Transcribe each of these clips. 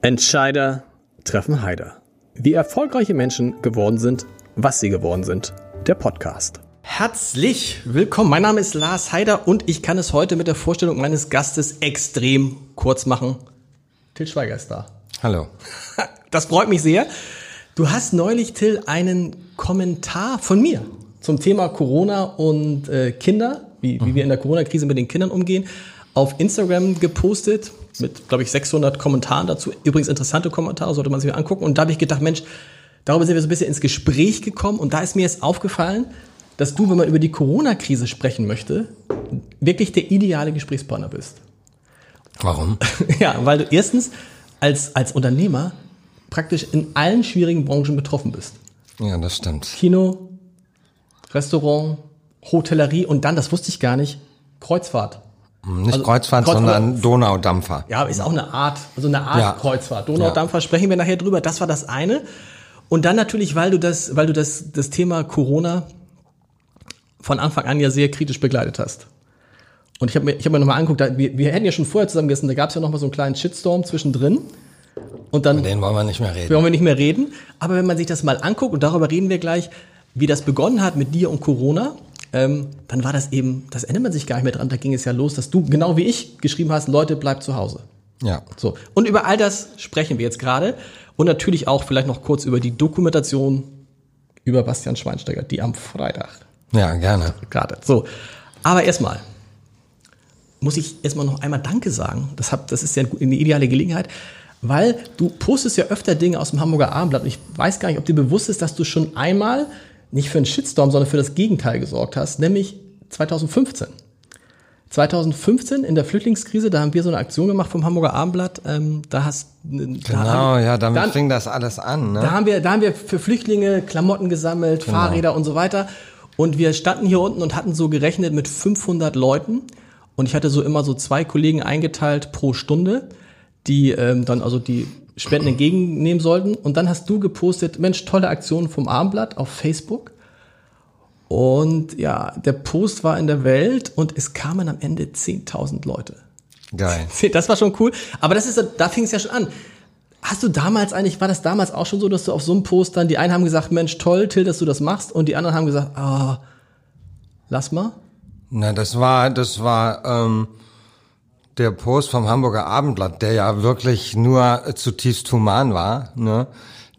Entscheider treffen Heider. Wie erfolgreiche Menschen geworden sind, was sie geworden sind. Der Podcast. Herzlich willkommen. Mein Name ist Lars Heider und ich kann es heute mit der Vorstellung meines Gastes extrem kurz machen. Till Schweiger ist da. Hallo. Das freut mich sehr. Du hast neulich, Till, einen Kommentar von mir zum Thema Corona und Kinder, wie wir in der Corona-Krise mit den Kindern umgehen, auf Instagram gepostet. Mit, glaube ich, 600 Kommentaren dazu. Übrigens interessante Kommentare, sollte man sich mal angucken. Und da habe ich gedacht, Mensch, darüber sind wir so ein bisschen ins Gespräch gekommen. Und da ist mir jetzt aufgefallen, dass du, wenn man über die Corona-Krise sprechen möchte, wirklich der ideale Gesprächspartner bist. Warum? Ja, weil du erstens als Unternehmer praktisch in allen schwierigen Branchen betroffen bist. Ja, das stimmt. Kino, Restaurant, Hotellerie und dann, das wusste ich gar nicht, Kreuzfahrt. Nicht Kreuzfahrt, sondern Donaudampfer. Ja, ist auch eine Art, also eine Art, ja. Kreuzfahrt. Donaudampfer, ja. Sprechen wir nachher drüber. Das war das eine. Und dann natürlich, weil du das Thema Corona von Anfang an ja sehr kritisch begleitet hast. Und ich hab mir nochmal angeguckt, wir hätten ja schon vorher zusammen gegessen, da gab es ja nochmal so einen kleinen Shitstorm zwischendrin. Und dann. Mit denen wollen wir nicht mehr reden. Aber wenn man sich das mal anguckt, und darüber reden wir gleich, wie das begonnen hat mit dir und Corona, dann war das eben, das erinnert man sich gar nicht mehr dran, da ging es ja los, dass du, genau wie ich, geschrieben hast, Leute, bleibt zu Hause. Ja. So. Und über all das sprechen wir jetzt gerade. Und natürlich auch vielleicht noch kurz über die Dokumentation über Bastian Schweinsteiger, die am Freitag. Ja, gerne. Gerade. So. Aber erstmal muss ich noch einmal Danke sagen. Das ist ja eine ideale Gelegenheit, weil du postest ja öfter Dinge aus dem Hamburger Abendblatt. Und ich weiß gar nicht, ob dir bewusst ist, dass du schon einmal nicht für einen Shitstorm, sondern für das Gegenteil gesorgt hast, nämlich 2015. 2015 in der Flüchtlingskrise, da haben wir so eine Aktion gemacht vom Hamburger Abendblatt. Damit fing das alles an. Ne? Da haben wir für Flüchtlinge Klamotten gesammelt, genau. Fahrräder und so weiter. Und wir standen hier unten und hatten so gerechnet mit 500 Leuten. Und ich hatte so immer so 2 Kollegen eingeteilt pro Stunde, die dann also die Spenden entgegennehmen sollten. Und dann hast du gepostet, Mensch, tolle Aktion vom Abendblatt auf Facebook. Und ja, der Post war in der Welt und es kamen am Ende 10.000 Leute. Geil. Das war schon cool. Aber da fing es ja schon an. War das damals auch schon so, dass du auf so einem Post dann, die einen haben gesagt, Mensch, toll, Till, dass du das machst. Und die anderen haben gesagt, lass mal. Na, das war der Post vom Hamburger Abendblatt, der ja wirklich nur zutiefst human war, ne?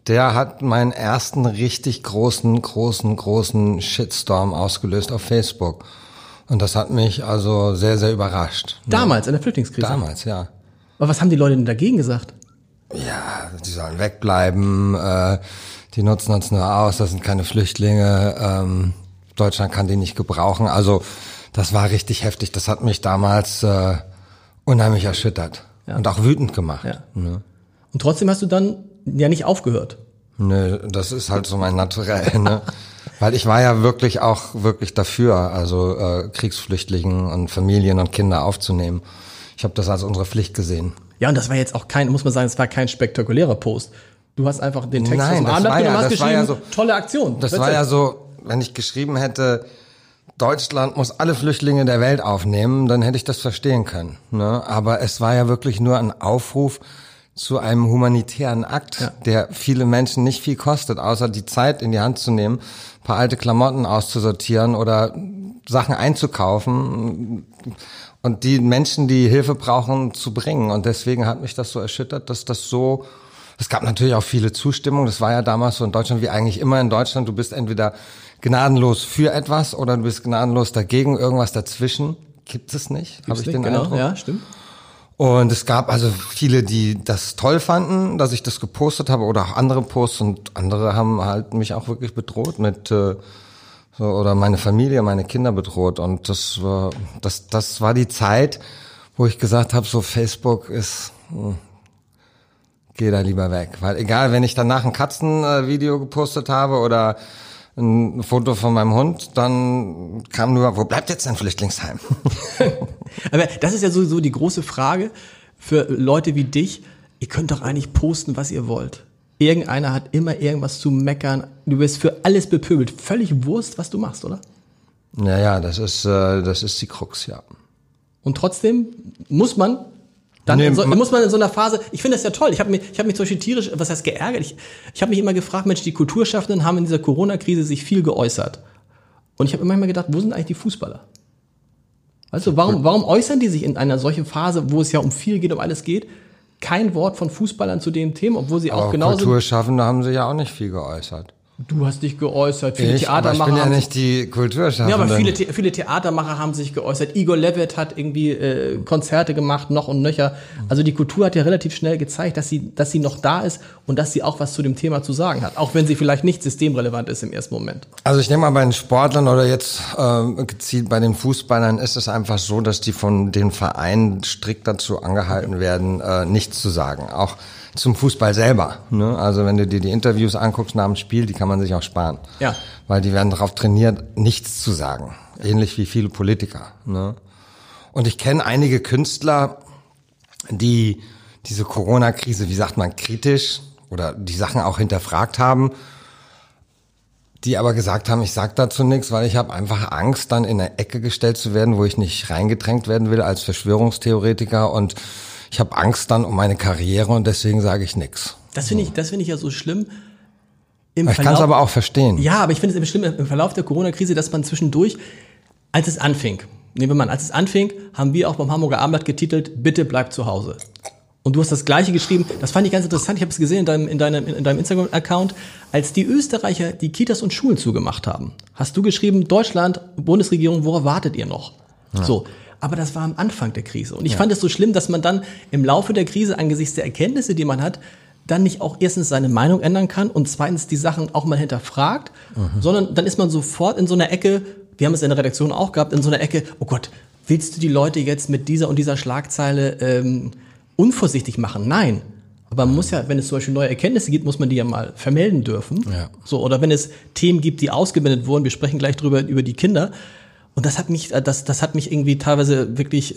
Der hat meinen ersten richtig großen Shitstorm ausgelöst auf Facebook. Und das hat mich also sehr, sehr überrascht. Damals, ne? In der Flüchtlingskrise? Damals, ja. Aber was haben die Leute denn dagegen gesagt? Ja, die sollen wegbleiben, die nutzen uns nur aus, das sind keine Flüchtlinge, Deutschland kann die nicht gebrauchen. Also das war richtig heftig, das hat mich damals unheimlich erschüttert, ja. Und auch wütend gemacht. Ja. Ja. Und trotzdem hast du dann ja nicht aufgehört. Nö, das ist halt so mein Naturell, ne? Weil ich war ja wirklich dafür, also Kriegsflüchtlingen und Familien und Kinder aufzunehmen. Ich habe das als unsere Pflicht gesehen. Ja, und das war jetzt auch kein spektakulärer Post. Du hast einfach den Text aus dem Abendblatt genommen, hast geschrieben, tolle Aktion. Das war ja so, wenn ich geschrieben hätte, Deutschland muss alle Flüchtlinge der Welt aufnehmen, dann hätte ich das verstehen können. Ne? Aber es war ja wirklich nur ein Aufruf zu einem humanitären Akt, ja. Der viele Menschen nicht viel kostet, außer die Zeit in die Hand zu nehmen, ein paar alte Klamotten auszusortieren oder Sachen einzukaufen und die Menschen, die Hilfe brauchen, zu bringen. Und deswegen hat mich das so erschüttert, dass das so... Es gab natürlich auch viele Zustimmung. Das war ja damals so in Deutschland, wie eigentlich immer in Deutschland. Du bist entweder gnadenlos für etwas oder du bist gnadenlos dagegen. Irgendwas dazwischen gibt es nicht, habe ich den Eindruck. Ja, stimmt. Und es gab also viele, die das toll fanden, dass ich das gepostet habe oder auch andere Posts. Und andere haben halt mich auch wirklich bedroht mit oder meine Familie, meine Kinder bedroht. Und das war die Zeit, wo ich gesagt habe, so Facebook ist... Geh da lieber weg, weil egal, wenn ich danach ein Katzenvideo gepostet habe oder ein Foto von meinem Hund, dann kam nur, wo bleibt jetzt ein Flüchtlingsheim? Aber das ist ja so die große Frage für Leute wie dich. Ihr könnt doch eigentlich posten, was ihr wollt. Irgendeiner hat immer irgendwas zu meckern. Du wirst für alles bepöbelt. Völlig Wurst, was du machst, oder? Naja, das ist die Krux, ja. Und trotzdem muss man Dann muss man in so einer Phase, ich finde das ja toll, ich habe mich zum Beispiel tierisch, was heißt geärgert, ich habe mich immer gefragt, Mensch, die Kulturschaffenden haben in dieser Corona-Krise sich viel geäußert. Und ich habe immer gedacht, wo sind eigentlich die Fußballer? Weißt du, warum äußern die sich in einer solchen Phase, wo es ja um viel geht, um alles geht, kein Wort von Fußballern zu den Themen, obwohl sie auch genauso... Kulturschaffende haben sich ja auch nicht viel geäußert. Du hast dich geäußert, viele Theatermacher. Ich bin ja nicht die Kulturschaffenden. Ja, aber viele Theatermacher haben sich geäußert. Igor Levit hat irgendwie Konzerte gemacht, noch und nöcher. Also die Kultur hat ja relativ schnell gezeigt, dass sie noch da ist und dass sie auch was zu dem Thema zu sagen hat. Auch wenn sie vielleicht nicht systemrelevant ist im ersten Moment. Also ich nehme mal bei den Sportlern oder jetzt gezielt bei den Fußballern ist es einfach so, dass die von den Vereinen strikt dazu angehalten werden, nichts zu sagen. Auch zum Fußball selber. Ne? Also wenn du dir die Interviews anguckst nach dem Spiel, die kann man sich auch sparen. Ja. Weil die werden darauf trainiert, nichts zu sagen. Ähnlich wie viele Politiker. Ne? Und ich kenne einige Künstler, die diese Corona-Krise, wie sagt man, kritisch oder die Sachen auch hinterfragt haben, die aber gesagt haben, ich sag dazu nichts, weil ich habe einfach Angst, dann in eine Ecke gestellt zu werden, wo ich nicht reingedrängt werden will als Verschwörungstheoretiker und ich habe Angst dann um meine Karriere und deswegen sage ich nichts. Das finde ich ja so schlimm. Ich kann es aber auch verstehen. Ja, aber ich finde es eben schlimm im Verlauf der Corona-Krise, dass man zwischendurch, als es anfing, haben wir auch beim Hamburger Abendblatt getitelt, bitte bleib zu Hause. Und du hast das Gleiche geschrieben. Das fand ich ganz interessant. Ich habe es gesehen in deinem Instagram-Account. Als die Österreicher die Kitas und Schulen zugemacht haben, hast du geschrieben, Deutschland, Bundesregierung, worauf wartet ihr noch? Ja. So. Aber das war am Anfang der Krise. Und ich fand es so schlimm, dass man dann im Laufe der Krise angesichts der Erkenntnisse, die man hat, dann nicht auch erstens seine Meinung ändern kann und zweitens die Sachen auch mal hinterfragt, sondern dann ist man sofort in so einer Ecke, wir haben es in der Redaktion auch gehabt, in so einer Ecke, oh Gott, willst du die Leute jetzt mit dieser und dieser Schlagzeile unvorsichtig machen? Nein. Aber man muss ja, wenn es zum Beispiel neue Erkenntnisse gibt, muss man die ja mal vermelden dürfen. Ja. So, oder wenn es Themen gibt, die ausgeblendet wurden, wir sprechen gleich drüber, über die Kinder. Und das hat mich irgendwie teilweise wirklich,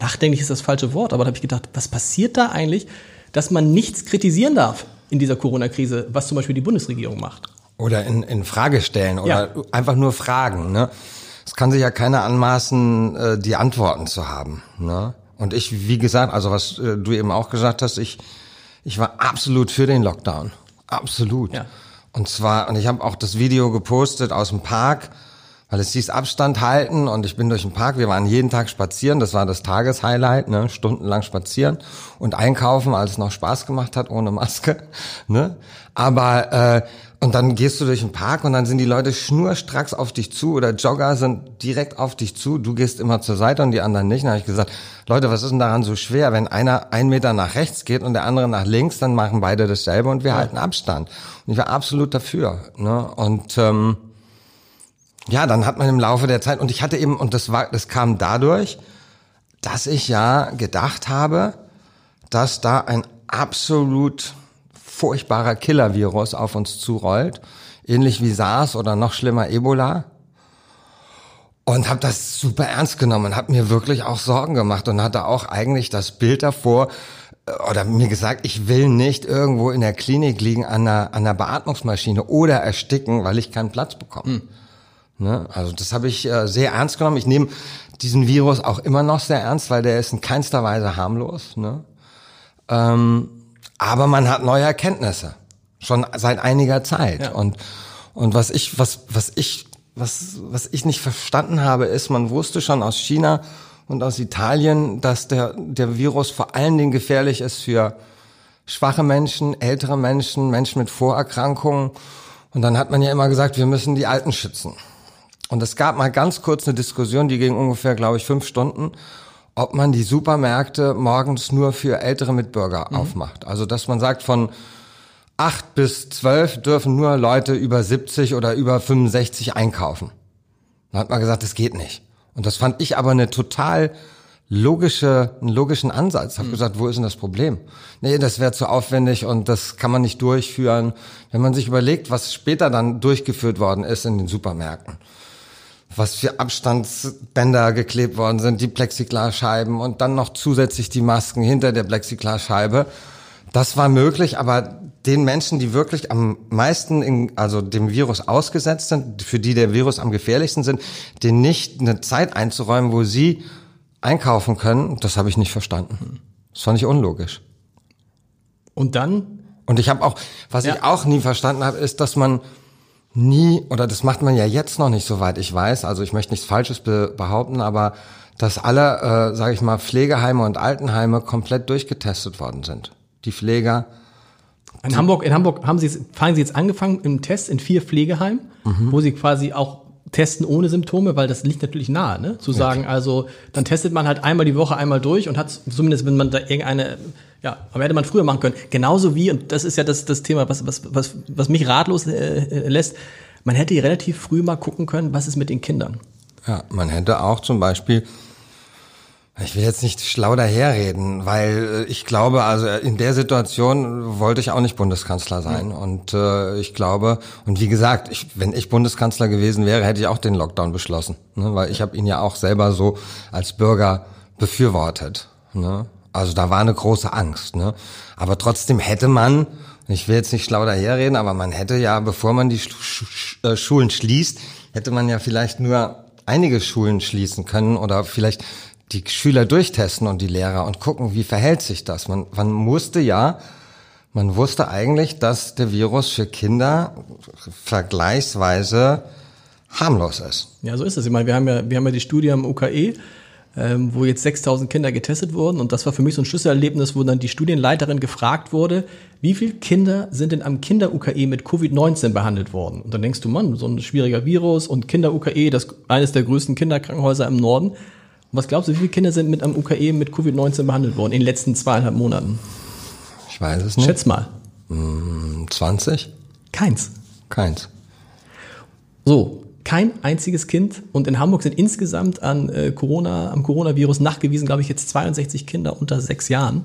nachdenklich ist das falsche Wort, aber da habe ich gedacht, was passiert da eigentlich, dass man nichts kritisieren darf in dieser Corona-Krise, was zum Beispiel die Bundesregierung macht. Oder in Frage stellen oder einfach nur fragen. Ne? Es kann sich ja keiner anmaßen, die Antworten zu haben. Ne? Und ich, wie gesagt, also was du eben auch gesagt hast, ich war absolut für den Lockdown. Absolut. Ja. Und ich habe auch das Video gepostet aus dem Park, weil es hieß Abstand halten und ich bin durch den Park, wir waren jeden Tag spazieren, das war das Tageshighlight, ne? Stundenlang spazieren und einkaufen, als es noch Spaß gemacht hat, ohne Maske, ne? Aber, und dann gehst du durch den Park und dann sind die Leute schnurstracks auf dich zu oder Jogger sind direkt auf dich zu, du gehst immer zur Seite und die anderen nicht. Dann habe ich gesagt, Leute, was ist denn daran so schwer, wenn einer 1 Meter nach rechts geht und der andere nach links, dann machen beide dasselbe und wir halten Abstand. Und ich war absolut dafür, ne? Und, ja, dann hat man im Laufe der Zeit, und ich hatte eben, und das kam dadurch, dass ich ja gedacht habe, dass da ein absolut furchtbarer Killer-Virus auf uns zurollt, ähnlich wie SARS oder noch schlimmer Ebola. Und habe das super ernst genommen und habe mir wirklich auch Sorgen gemacht und hatte auch eigentlich das Bild davor, oder mir gesagt, ich will nicht irgendwo in der Klinik liegen an einer Beatmungsmaschine oder ersticken, weil ich keinen Platz bekomme. Hm. Ne? Also das habe ich sehr ernst genommen. Ich nehme diesen Virus auch immer noch sehr ernst, weil der ist in keinster Weise harmlos. Ne? Aber man hat neue Erkenntnisse schon seit einiger Zeit. Ja. Und was ich nicht verstanden habe, ist, man wusste schon aus China und aus Italien, dass der Virus vor allen Dingen gefährlich ist für schwache Menschen, ältere Menschen, Menschen mit Vorerkrankungen. Und dann hat man ja immer gesagt, wir müssen die Alten schützen. Und es gab mal ganz kurz eine Diskussion, die ging ungefähr, glaube ich, 5 Stunden, ob man die Supermärkte morgens nur für ältere Mitbürger aufmacht. Also, dass man sagt, von 8 bis 12 dürfen nur Leute über 70 oder über 65 einkaufen. Dann hat man gesagt, das geht nicht. Und das fand ich aber eine total einen logischen Ansatz. Ich habe gesagt, wo ist denn das Problem? Nee, das wäre zu aufwendig und das kann man nicht durchführen. Wenn man sich überlegt, was später dann durchgeführt worden ist in den Supermärkten, was für Abstandsbänder geklebt worden sind, die Plexiglasscheiben und dann noch zusätzlich die Masken hinter der Plexiglasscheibe. Das war möglich, aber den Menschen, die wirklich am meisten also dem Virus ausgesetzt sind, für die der Virus am gefährlichsten sind, denen nicht eine Zeit einzuräumen, wo sie einkaufen können, das habe ich nicht verstanden. Das fand ich unlogisch. Und dann? Und ich habe auch, was ich auch nie verstanden habe, ist, dass man nie, oder das macht man ja jetzt noch nicht, soweit ich weiß, also ich möchte nichts Falsches behaupten, aber dass alle, sage ich mal, Pflegeheime und Altenheime komplett durchgetestet worden sind. Die Pfleger. In Hamburg haben sie jetzt angefangen im Test in 4 Pflegeheimen, wo sie quasi auch testen ohne Symptome, weil das liegt natürlich nahe, ne? Zu sagen, also dann testet man halt einmal die Woche einmal durch und hat zumindest, wenn man da irgendeine, aber hätte man früher machen können. Genauso wie, und das ist ja das Thema, was mich ratlos lässt, man hätte relativ früh mal gucken können, was ist mit den Kindern. Ja, man hätte auch zum Beispiel, ich will jetzt nicht schlau daherreden, weil ich glaube, also in der Situation wollte ich auch nicht Bundeskanzler sein. Und ich glaube, und wie gesagt, wenn ich Bundeskanzler gewesen wäre, hätte ich auch den Lockdown beschlossen, ne? Weil ich habe ihn ja auch selber so als Bürger befürwortet, ne? Also da war eine große Angst, ne? Aber trotzdem hätte man, ich will jetzt nicht schlau daherreden, aber man hätte ja, bevor man die Schulen schließt, hätte man ja vielleicht nur einige Schulen schließen können oder vielleicht die Schüler durchtesten und die Lehrer und gucken, wie verhält sich das. Man wusste eigentlich, dass der Virus für Kinder vergleichsweise harmlos ist. Ja, so ist es. Ich meine, wir haben ja die Studie am UKE, wo jetzt 6.000 Kinder getestet wurden. Und das war für mich so ein Schlüsselerlebnis, wo dann die Studienleiterin gefragt wurde, wie viele Kinder sind denn am Kinder-UKE mit Covid-19 behandelt worden? Und dann denkst du, Mann, so ein schwieriger Virus und Kinder-UKE, das eines der größten Kinderkrankenhäuser im Norden. Was glaubst du, wie viele Kinder sind mit am UKE mit Covid-19 behandelt worden in den letzten 2,5 Monaten? Ich weiß es nicht. Schätz mal. 20? Keins. So, kein einziges Kind. Und in Hamburg sind insgesamt am Coronavirus nachgewiesen, glaube ich, jetzt 62 Kinder unter 6 Jahren.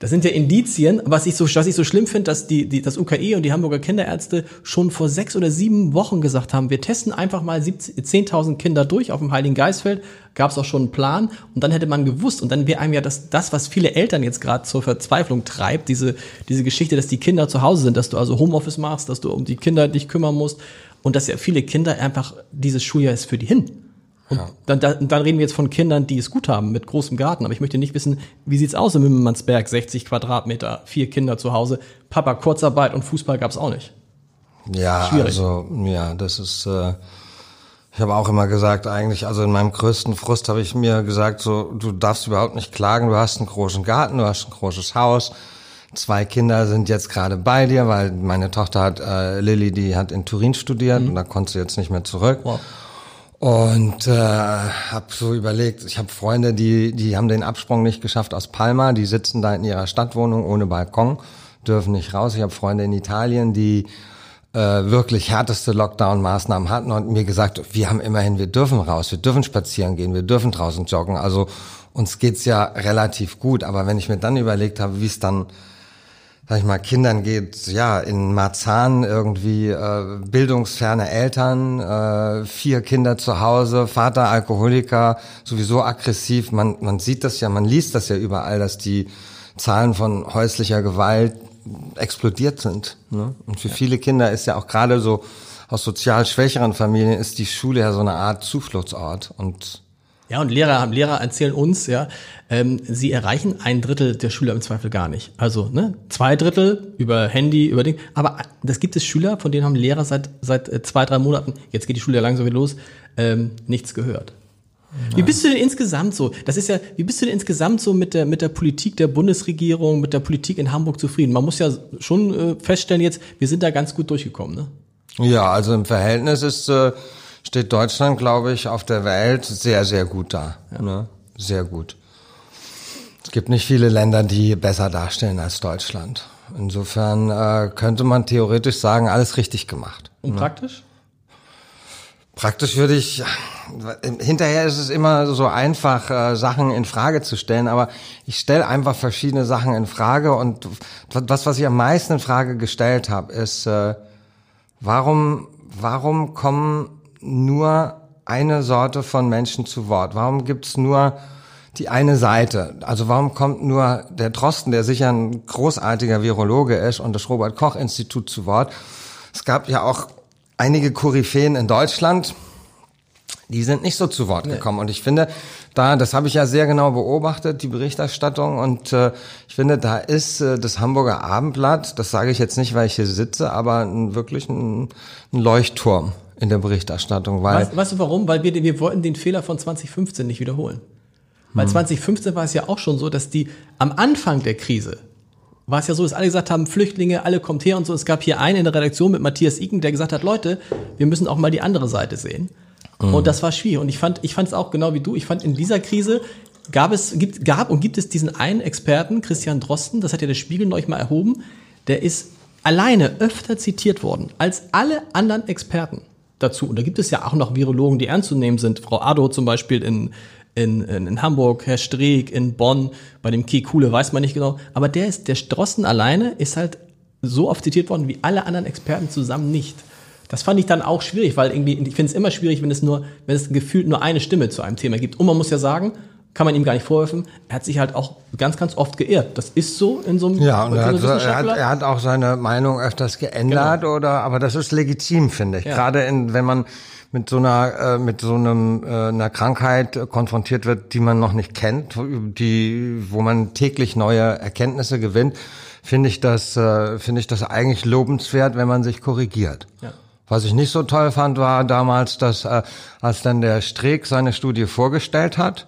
Das sind ja Indizien, was ich so schlimm finde, dass das UKE und die Hamburger Kinderärzte schon vor 6 oder 7 Wochen gesagt haben, wir testen einfach mal 10.000 Kinder durch auf dem Heiligen Geistfeld, gab es auch schon einen Plan und dann hätte man gewusst und dann wäre einem ja das, was viele Eltern jetzt gerade zur Verzweiflung treibt, diese Geschichte, dass die Kinder zu Hause sind, dass du also Homeoffice machst, dass du um die Kinder dich kümmern musst und dass ja viele Kinder einfach, dieses Schuljahr ist für die hin. Und dann reden wir jetzt von Kindern, die es gut haben, mit großem Garten. Aber ich möchte nicht wissen, wie sieht's aus im Mümmelmannsberg? 60 Quadratmeter, 4 Kinder zu Hause. Papa, Kurzarbeit und Fußball gab's auch nicht. Ja, schwierig. Also, ja, das ist, ich habe auch immer gesagt, eigentlich, also in meinem größten Frust habe ich mir gesagt, so, du darfst überhaupt nicht klagen, du hast einen großen Garten, du hast ein großes Haus. 2 Kinder sind jetzt gerade bei dir, weil meine Tochter hat, Lilly, die hat in Turin studiert und da konnte sie jetzt nicht mehr zurück. Wow. Und habe so überlegt, ich habe Freunde, die haben den Absprung nicht geschafft aus Palma, die sitzen da in ihrer Stadtwohnung ohne Balkon, dürfen nicht raus. Ich habe Freunde in Italien, die wirklich härteste Lockdown-Maßnahmen hatten und mir gesagt, wir haben immerhin, wir dürfen raus, wir dürfen spazieren gehen, wir dürfen draußen joggen. Also uns geht's ja relativ gut, aber wenn ich mir dann überlegt habe, wie es dann, sag ich mal, Kindern geht, ja, in Marzahn irgendwie bildungsferne Eltern, 4 Kinder zu Hause, Vater Alkoholiker, sowieso aggressiv. Man sieht das ja, man liest das ja überall, dass die Zahlen von häuslicher Gewalt explodiert sind, ne? Und für viele Kinder ist ja auch gerade so aus sozial schwächeren Familien ist die Schule ja so eine Art Zufluchtsort und ja, und Lehrer erzählen uns, sie erreichen 1/3 der Schüler im Zweifel gar nicht. Also, ne, 2/3 über Handy, über Ding. Aber das gibt es Schüler, von denen haben Lehrer seit 2-3 Monaten, jetzt geht die Schule ja langsam wieder los, nichts gehört. Ja. Wie bist du denn insgesamt so mit der Politik der Bundesregierung, mit der Politik in Hamburg zufrieden? Man muss ja schon feststellen jetzt, wir sind da ganz gut durchgekommen, ne? Ja, also im Verhältnis steht Deutschland, glaube ich, auf der Welt sehr, sehr gut da. Ja. Ne? Sehr gut. Es gibt nicht viele Länder, die besser dastehen als Deutschland. Insofern könnte man theoretisch sagen, alles richtig gemacht. Und praktisch? Praktisch würde ich, hinterher ist es immer so einfach, Sachen in Frage zu stellen, aber ich stelle einfach verschiedene Sachen in Frage und das, was ich am meisten in Frage gestellt habe, ist, warum kommen nur eine Sorte von Menschen zu Wort? Warum gibt's nur die eine Seite? Also warum kommt nur der Drosten, der sicher ein großartiger Virologe ist, und das Robert-Koch-Institut zu Wort? Es gab ja auch einige Koryphäen in Deutschland, die sind nicht so zu Wort gekommen. Nee. Und ich finde, das habe ich ja sehr genau beobachtet, die Berichterstattung. Und ich finde, da ist das Hamburger Abendblatt, das sage ich jetzt nicht, weil ich hier sitze, aber wirklich ein Leuchtturm in der Berichterstattung. Weil weißt du warum? Weil wir wollten den Fehler von 2015 nicht wiederholen. Weil 2015 war es ja auch schon so, dass die am Anfang der Krise war es ja so, dass alle gesagt haben, Flüchtlinge, alle kommt her und so. Es gab hier einen in der Redaktion mit Matthias Iken, der gesagt hat, Leute, wir müssen auch mal die andere Seite sehen. Und das war schwierig. Und ich fand es auch genau wie du. Ich fand, in dieser Krise gab und gibt es diesen einen Experten, Christian Drosten, das hat ja der Spiegel neulich mal erhoben, der ist alleine öfter zitiert worden als alle anderen Experten dazu. Und da gibt es ja auch noch Virologen, die ernst zu nehmen sind. Frau Addo zum Beispiel in Hamburg, Herr Streeck in Bonn, bei dem Kekule weiß man nicht genau. Aber der Drosten alleine ist halt so oft zitiert worden, wie alle anderen Experten zusammen nicht. Das fand ich dann auch schwierig, weil irgendwie, ich finde es immer schwierig, wenn es gefühlt nur eine Stimme zu einem Thema gibt. Und man muss ja sagen, kann man ihm gar nicht vorwerfen, er hat sich halt auch ganz, ganz oft geirrt. Das ist so in so einem er hat auch seine Meinung öfters geändert, genau. Aber das ist legitim, finde ich. Ja. Gerade wenn man mit so einer Krankheit konfrontiert wird, die man noch nicht kennt, wo man täglich neue Erkenntnisse gewinnt, finde ich das eigentlich lobenswert, wenn man sich korrigiert. Ja. Was ich nicht so toll fand, war damals, dass als dann der Streeck seine Studie vorgestellt hat,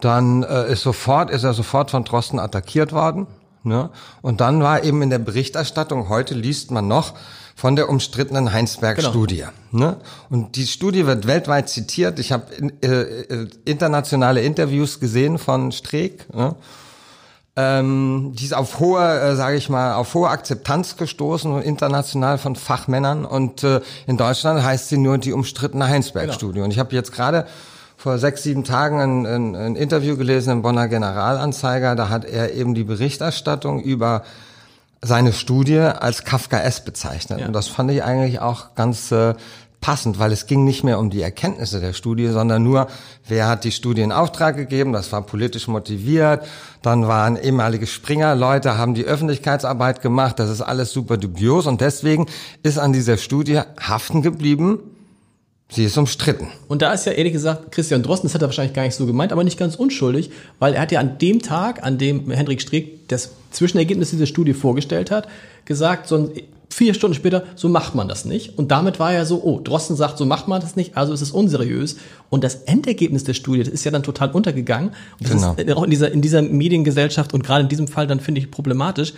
dann ist er sofort von Drosten attackiert worden. Ne? Und dann war eben in der Berichterstattung, heute liest man noch, von der umstrittenen Heinsberg-Studie. Genau. Ne? Und die Studie wird weltweit zitiert. Ich habe internationale Interviews gesehen von Streeck. Ne? Die ist auf hohe Akzeptanz gestoßen und international von Fachmännern. Und in Deutschland heißt sie nur die umstrittene Heinsberg-Studie. Genau. Und ich habe jetzt gerade vor 6-7 Tagen ein Interview gelesen im Bonner Generalanzeiger. Da hat er eben die Berichterstattung über seine Studie als Kafkaesk bezeichnet. Ja. Und das fand ich eigentlich auch ganz passend, weil es ging nicht mehr um die Erkenntnisse der Studie, sondern nur, wer hat die Studie in Auftrag gegeben, das war politisch motiviert, dann waren ehemalige Springer-Leute, haben die Öffentlichkeitsarbeit gemacht, das ist alles super dubios und deswegen ist an dieser Studie haften geblieben, sie ist umstritten. Und da ist ja ehrlich gesagt Christian Drosten, das hat er wahrscheinlich gar nicht so gemeint, aber nicht ganz unschuldig, weil er hat ja an dem Tag, an dem Hendrik Streeck das Zwischenergebnis dieser Studie vorgestellt hat, gesagt, 4 Stunden später, so macht man das nicht. Und damit war ja so, Drosten sagt, so macht man das nicht, also ist es unseriös. Und das Endergebnis der Studie, das ist ja dann total untergegangen. Und das ist auch in dieser Mediengesellschaft und gerade in diesem Fall dann, finde ich, problematisch.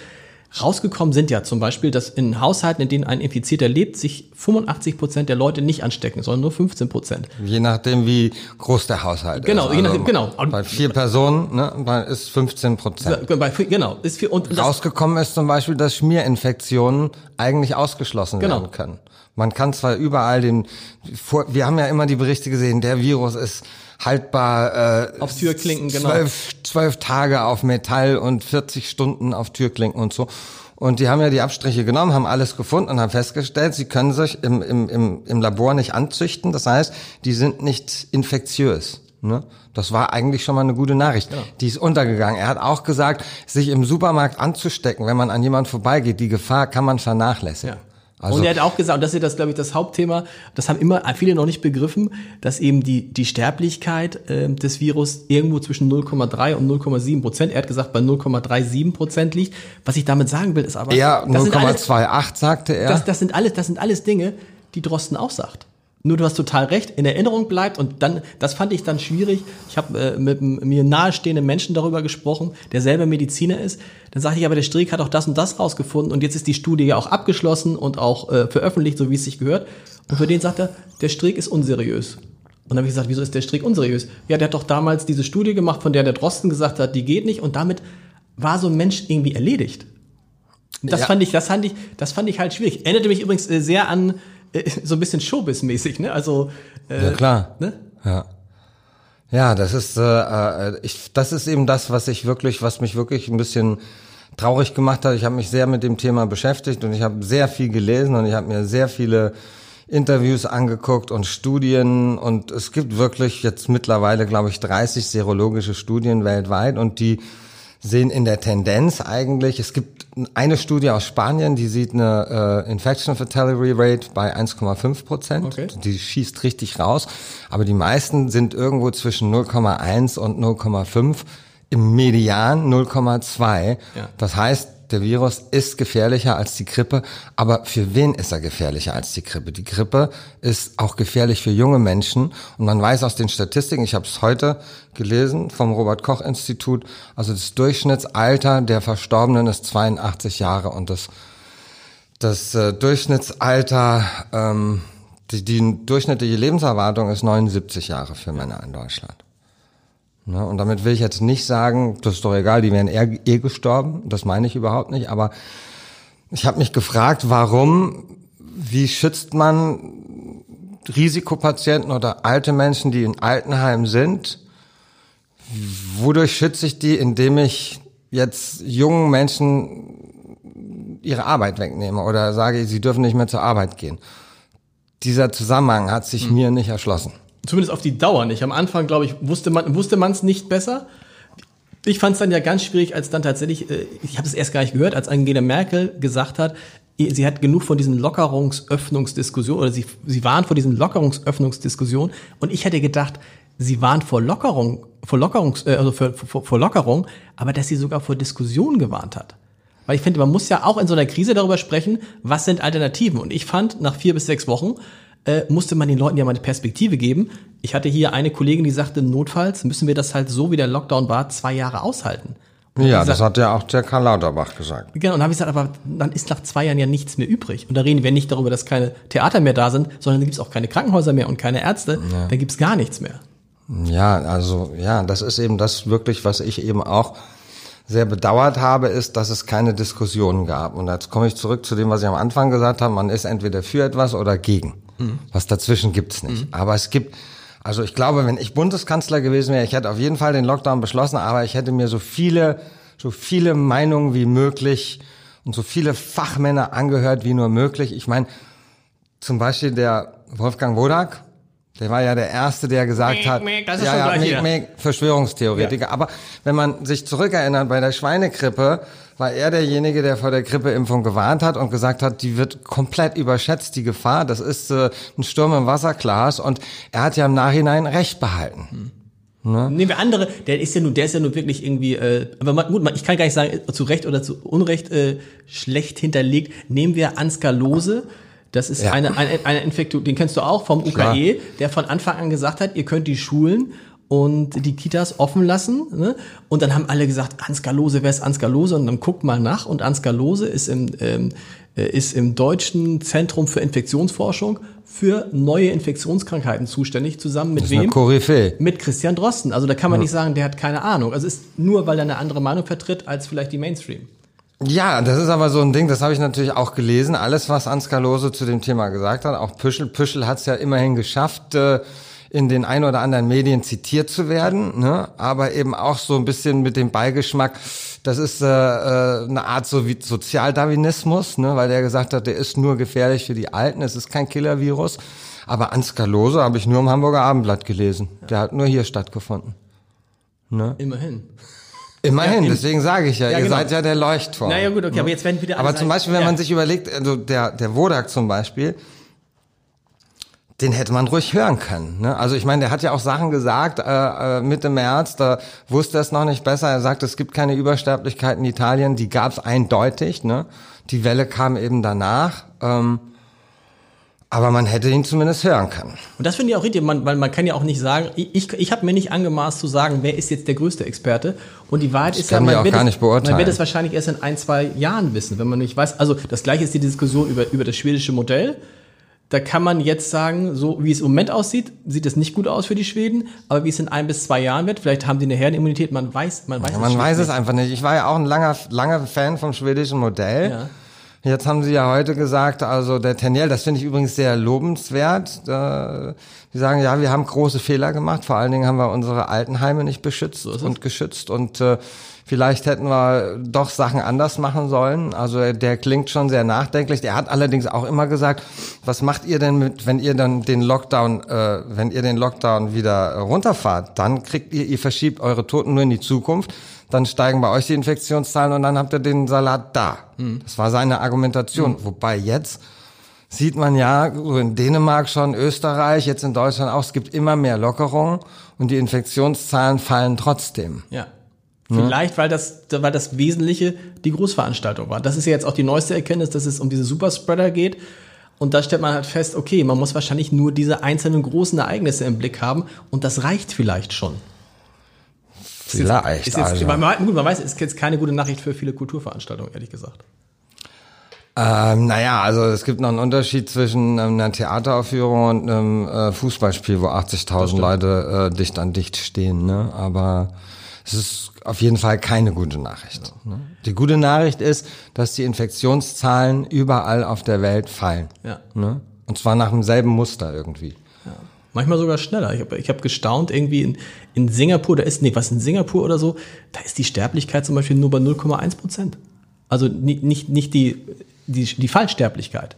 Rausgekommen sind ja zum Beispiel, dass in Haushalten, in denen ein Infizierter lebt, sich 85% der Leute nicht anstecken, sondern nur 15%. Je nachdem, wie groß der Haushalt ist. Je nachdem. Bei 4 Personen ist 15%. Und rausgekommen ist zum Beispiel, dass Schmierinfektionen eigentlich ausgeschlossen werden können. Man kann zwar überall wir haben ja immer die Berichte gesehen, der Virus ist haltbar auf Türklinken, 12 Tage auf Metall und 40 Stunden auf Türklinken und so. Und die haben ja die Abstriche genommen, haben alles gefunden und haben festgestellt, sie können sich im Labor nicht anzüchten. Das heißt, die sind nicht infektiös. Ne? Das war eigentlich schon mal eine gute Nachricht. Ja. Die ist untergegangen. Er hat auch gesagt, sich im Supermarkt anzustecken, wenn man an jemanden vorbeigeht, die Gefahr kann man vernachlässigen. Ja. Also, und er hat auch gesagt, und das ist das, glaube ich, das Hauptthema, das haben immer viele noch nicht begriffen, dass eben die Sterblichkeit des Virus irgendwo zwischen 0,3 und 0,7%, er hat gesagt, bei 0,37% liegt. Was ich damit sagen will, ist aber... Ja, 0,28 sagte er. Das sind alles Dinge, die Drosten auch sagt. Nur du hast total recht, in Erinnerung bleibt und dann, das fand ich dann schwierig. Ich habe mit mir nahestehenden Menschen darüber gesprochen, der selber Mediziner ist. Dann sagte ich, aber der Streeck hat auch das und das rausgefunden und jetzt ist die Studie ja auch abgeschlossen und auch veröffentlicht, so wie es sich gehört. Und für den sagt er, der Streeck ist unseriös. Und dann habe ich gesagt, wieso ist der Streeck unseriös? Ja, der hat doch damals diese Studie gemacht, von der der Drosten gesagt hat, die geht nicht und damit war so ein Mensch irgendwie erledigt. Und das fand ich halt schwierig. Erinnerte mich übrigens sehr an so ein bisschen Showbiz-mäßig, ne? Also ja klar, ne? Ja. Ja, das ist eben das, was mich wirklich ein bisschen traurig gemacht hat. Ich habe mich sehr mit dem Thema beschäftigt und ich habe sehr viel gelesen und ich habe mir sehr viele Interviews angeguckt und Studien und es gibt wirklich jetzt mittlerweile, glaube ich, 30 serologische Studien weltweit und die sehen in der Tendenz eigentlich, es gibt eine Studie aus Spanien, die sieht eine Infection Fatality Rate bei 1,5%. Okay. Die schießt richtig raus. Aber die meisten sind irgendwo zwischen 0,1 und 0,5. Im Median 0,2. Ja. Das heißt, der Virus ist gefährlicher als die Grippe, aber für wen ist er gefährlicher als die Grippe? Die Grippe ist auch gefährlich für junge Menschen und man weiß aus den Statistiken, ich habe es heute gelesen vom Robert-Koch-Institut, also das Durchschnittsalter der Verstorbenen ist 82 Jahre und das Durchschnittsalter, die durchschnittliche Lebenserwartung ist 79 Jahre für Männer in Deutschland. Und damit will ich jetzt nicht sagen, das ist doch egal, die wären eh gestorben, das meine ich überhaupt nicht, aber ich habe mich gefragt, wie schützt man Risikopatienten oder alte Menschen, die in Altenheimen sind, wodurch schütze ich die, indem ich jetzt jungen Menschen ihre Arbeit wegnehme oder sage, sie dürfen nicht mehr zur Arbeit gehen. Dieser Zusammenhang hat sich mir nicht erschlossen. Zumindest auf die Dauer nicht. Am Anfang, glaube ich, wusste man es nicht besser. Ich fand es dann ja ganz schwierig, als dann tatsächlich, ich habe es erst gar nicht gehört, als Angela Merkel gesagt hat, sie hat genug von diesen Lockerungsöffnungsdiskussionen, oder sie warnt vor diesen Lockerungsöffnungsdiskussionen. Und ich hätte gedacht, sie warnt vor Lockerung, aber dass sie sogar vor Diskussionen gewarnt hat. Weil ich finde, man muss ja auch in so einer Krise darüber sprechen, was sind Alternativen. Und ich fand, nach 4 bis 6 Wochen musste man den Leuten ja mal eine Perspektive geben. Ich hatte hier eine Kollegin, die sagte, notfalls müssen wir das halt so, wie der Lockdown war, 2 Jahre aushalten. Und ja, das hat ja auch der Karl Lauterbach gesagt. Genau, und dann habe ich gesagt, aber dann ist nach 2 Jahren ja nichts mehr übrig. Und da reden wir nicht darüber, dass keine Theater mehr da sind, sondern da gibt es auch keine Krankenhäuser mehr und keine Ärzte. Ja. Da gibt es gar nichts mehr. Ja, also ja, das ist eben das wirklich, was ich eben auch sehr bedauert habe, ist, dass es keine Diskussionen gab. Und jetzt komme ich zurück zu dem, was ich am Anfang gesagt habe, man ist entweder für etwas oder gegen. Was dazwischen gibt's nicht. Aber es gibt, also ich glaube, wenn ich Bundeskanzler gewesen wäre, ich hätte auf jeden Fall den Lockdown beschlossen, aber ich hätte mir so viele Meinungen wie möglich und so viele Fachmänner angehört wie nur möglich. Ich meine, zum Beispiel der Wolfgang Wodak, der war ja der Erste, der gesagt hat, das ist ja, Verschwörungstheoretiker. Ja. Aber wenn man sich zurückerinnert, bei der Schweinegrippe war er derjenige, der vor der Grippeimpfung gewarnt hat und gesagt hat, die wird komplett überschätzt, die Gefahr. Das ist ein Sturm im Wasserglas und er hat ja im Nachhinein recht behalten. Ne? Nehmen wir andere, der ist ja nun wirklich irgendwie, aber gut, ich kann gar nicht sagen, zu Recht oder zu Unrecht schlecht hinterlegt. Nehmen wir Ansgar Lose. Das ist eine Infektion, den kennst du auch vom UKE, klar, der von Anfang an gesagt hat, ihr könnt die Schulen und die Kitas offen lassen. Ne? Und dann haben alle gesagt, Ansgar Lose, wer ist Ansgar Lose? Und dann guckt mal nach. Und Ansgar Lose ist im Deutschen Zentrum für Infektionsforschung für neue Infektionskrankheiten zuständig. Zusammen mit wem? Koryphäe. Mit Christian Drosten. Also da kann man nicht sagen, der hat keine Ahnung. Also ist nur, weil er eine andere Meinung vertritt als vielleicht die Mainstream. Ja, das ist aber so ein Ding, das habe ich natürlich auch gelesen. Alles, was Ansgar Lose zu dem Thema gesagt hat, auch Püschel hat es ja immerhin geschafft, in den ein oder anderen Medien zitiert zu werden, ne? Aber eben auch so ein bisschen mit dem Beigeschmack, das ist eine Art so wie Sozialdarwinismus, ne? Weil der gesagt hat, der ist nur gefährlich für die Alten, es ist kein Killer-Virus. Aber Ansgar Lose habe ich nur im Hamburger Abendblatt gelesen, der hat nur hier stattgefunden. Ne? Immerhin, ja, deswegen sage ich ja, ihr seid ja der Leuchtturm. Na ja gut, okay, aber jetzt werden wieder. Aber zum Beispiel, wenn man sich überlegt, also der Wodak zum Beispiel, den hätte man ruhig hören können. Ne? Also ich meine, der hat ja auch Sachen gesagt, Mitte März, da wusste er es noch nicht besser. Er sagt, es gibt keine Übersterblichkeit in Italien, die gab es eindeutig. Ne? Die Welle kam eben danach. Aber man hätte ihn zumindest hören können. Und das finde ich auch richtig, weil man kann ja auch nicht sagen, ich habe mir nicht angemaßt zu sagen, wer ist jetzt der größte Experte. Und die Wahrheit ist ja, man wird es wahrscheinlich erst in 1-2 Jahren wissen, wenn man nicht weiß. Also das Gleiche ist die Diskussion über das schwedische Modell. Da kann man jetzt sagen, so wie es im Moment aussieht, sieht es nicht gut aus für die Schweden, aber wie es in 1-2 Jahren wird, vielleicht haben die eine Herdenimmunität, man weiß es einfach nicht. Ich war ja auch ein langer Fan vom schwedischen Modell. Ja. Jetzt haben sie ja heute gesagt, also der Teniel, das finde ich übrigens sehr lobenswert. Die sagen, ja, wir haben große Fehler gemacht. Vor allen Dingen haben wir unsere Altenheime nicht beschützt und geschützt. Und vielleicht hätten wir doch Sachen anders machen sollen. Also der klingt schon sehr nachdenklich. Der hat allerdings auch immer gesagt, was macht ihr denn mit, wenn ihr den Lockdown wieder runterfahrt? Dann verschiebt eure Toten nur in die Zukunft. dann steigen bei euch die Infektionszahlen und dann habt ihr den Salat da. Mhm. Das war seine Argumentation. Mhm. Wobei jetzt sieht man ja in Dänemark schon, Österreich, jetzt in Deutschland auch, es gibt immer mehr Lockerungen und die Infektionszahlen fallen trotzdem. Ja. Vielleicht, weil das Wesentliche die Großveranstaltung war. Das ist ja jetzt auch die neueste Erkenntnis, dass es um diese Superspreader geht. Und da stellt man halt fest, okay, man muss wahrscheinlich nur diese einzelnen großen Ereignisse im Blick haben. Und das reicht vielleicht schon. Vielleicht. Ist jetzt, man weiß, es ist jetzt keine gute Nachricht für viele Kulturveranstaltungen, ehrlich gesagt. Also es gibt noch einen Unterschied zwischen einer Theateraufführung und einem Fußballspiel, wo 80.000 Leute dicht an dicht stehen. Ne? Aber es ist auf jeden Fall keine gute Nachricht. Ja, ne? Die gute Nachricht ist, dass die Infektionszahlen überall auf der Welt fallen. Ja. Ne? Und zwar nach demselben Muster irgendwie. Ja. Manchmal sogar schneller. Ich hab gestaunt, irgendwie in Singapur, in Singapur oder so, da ist die Sterblichkeit zum Beispiel nur bei 0,1%. Also nicht die Fallsterblichkeit.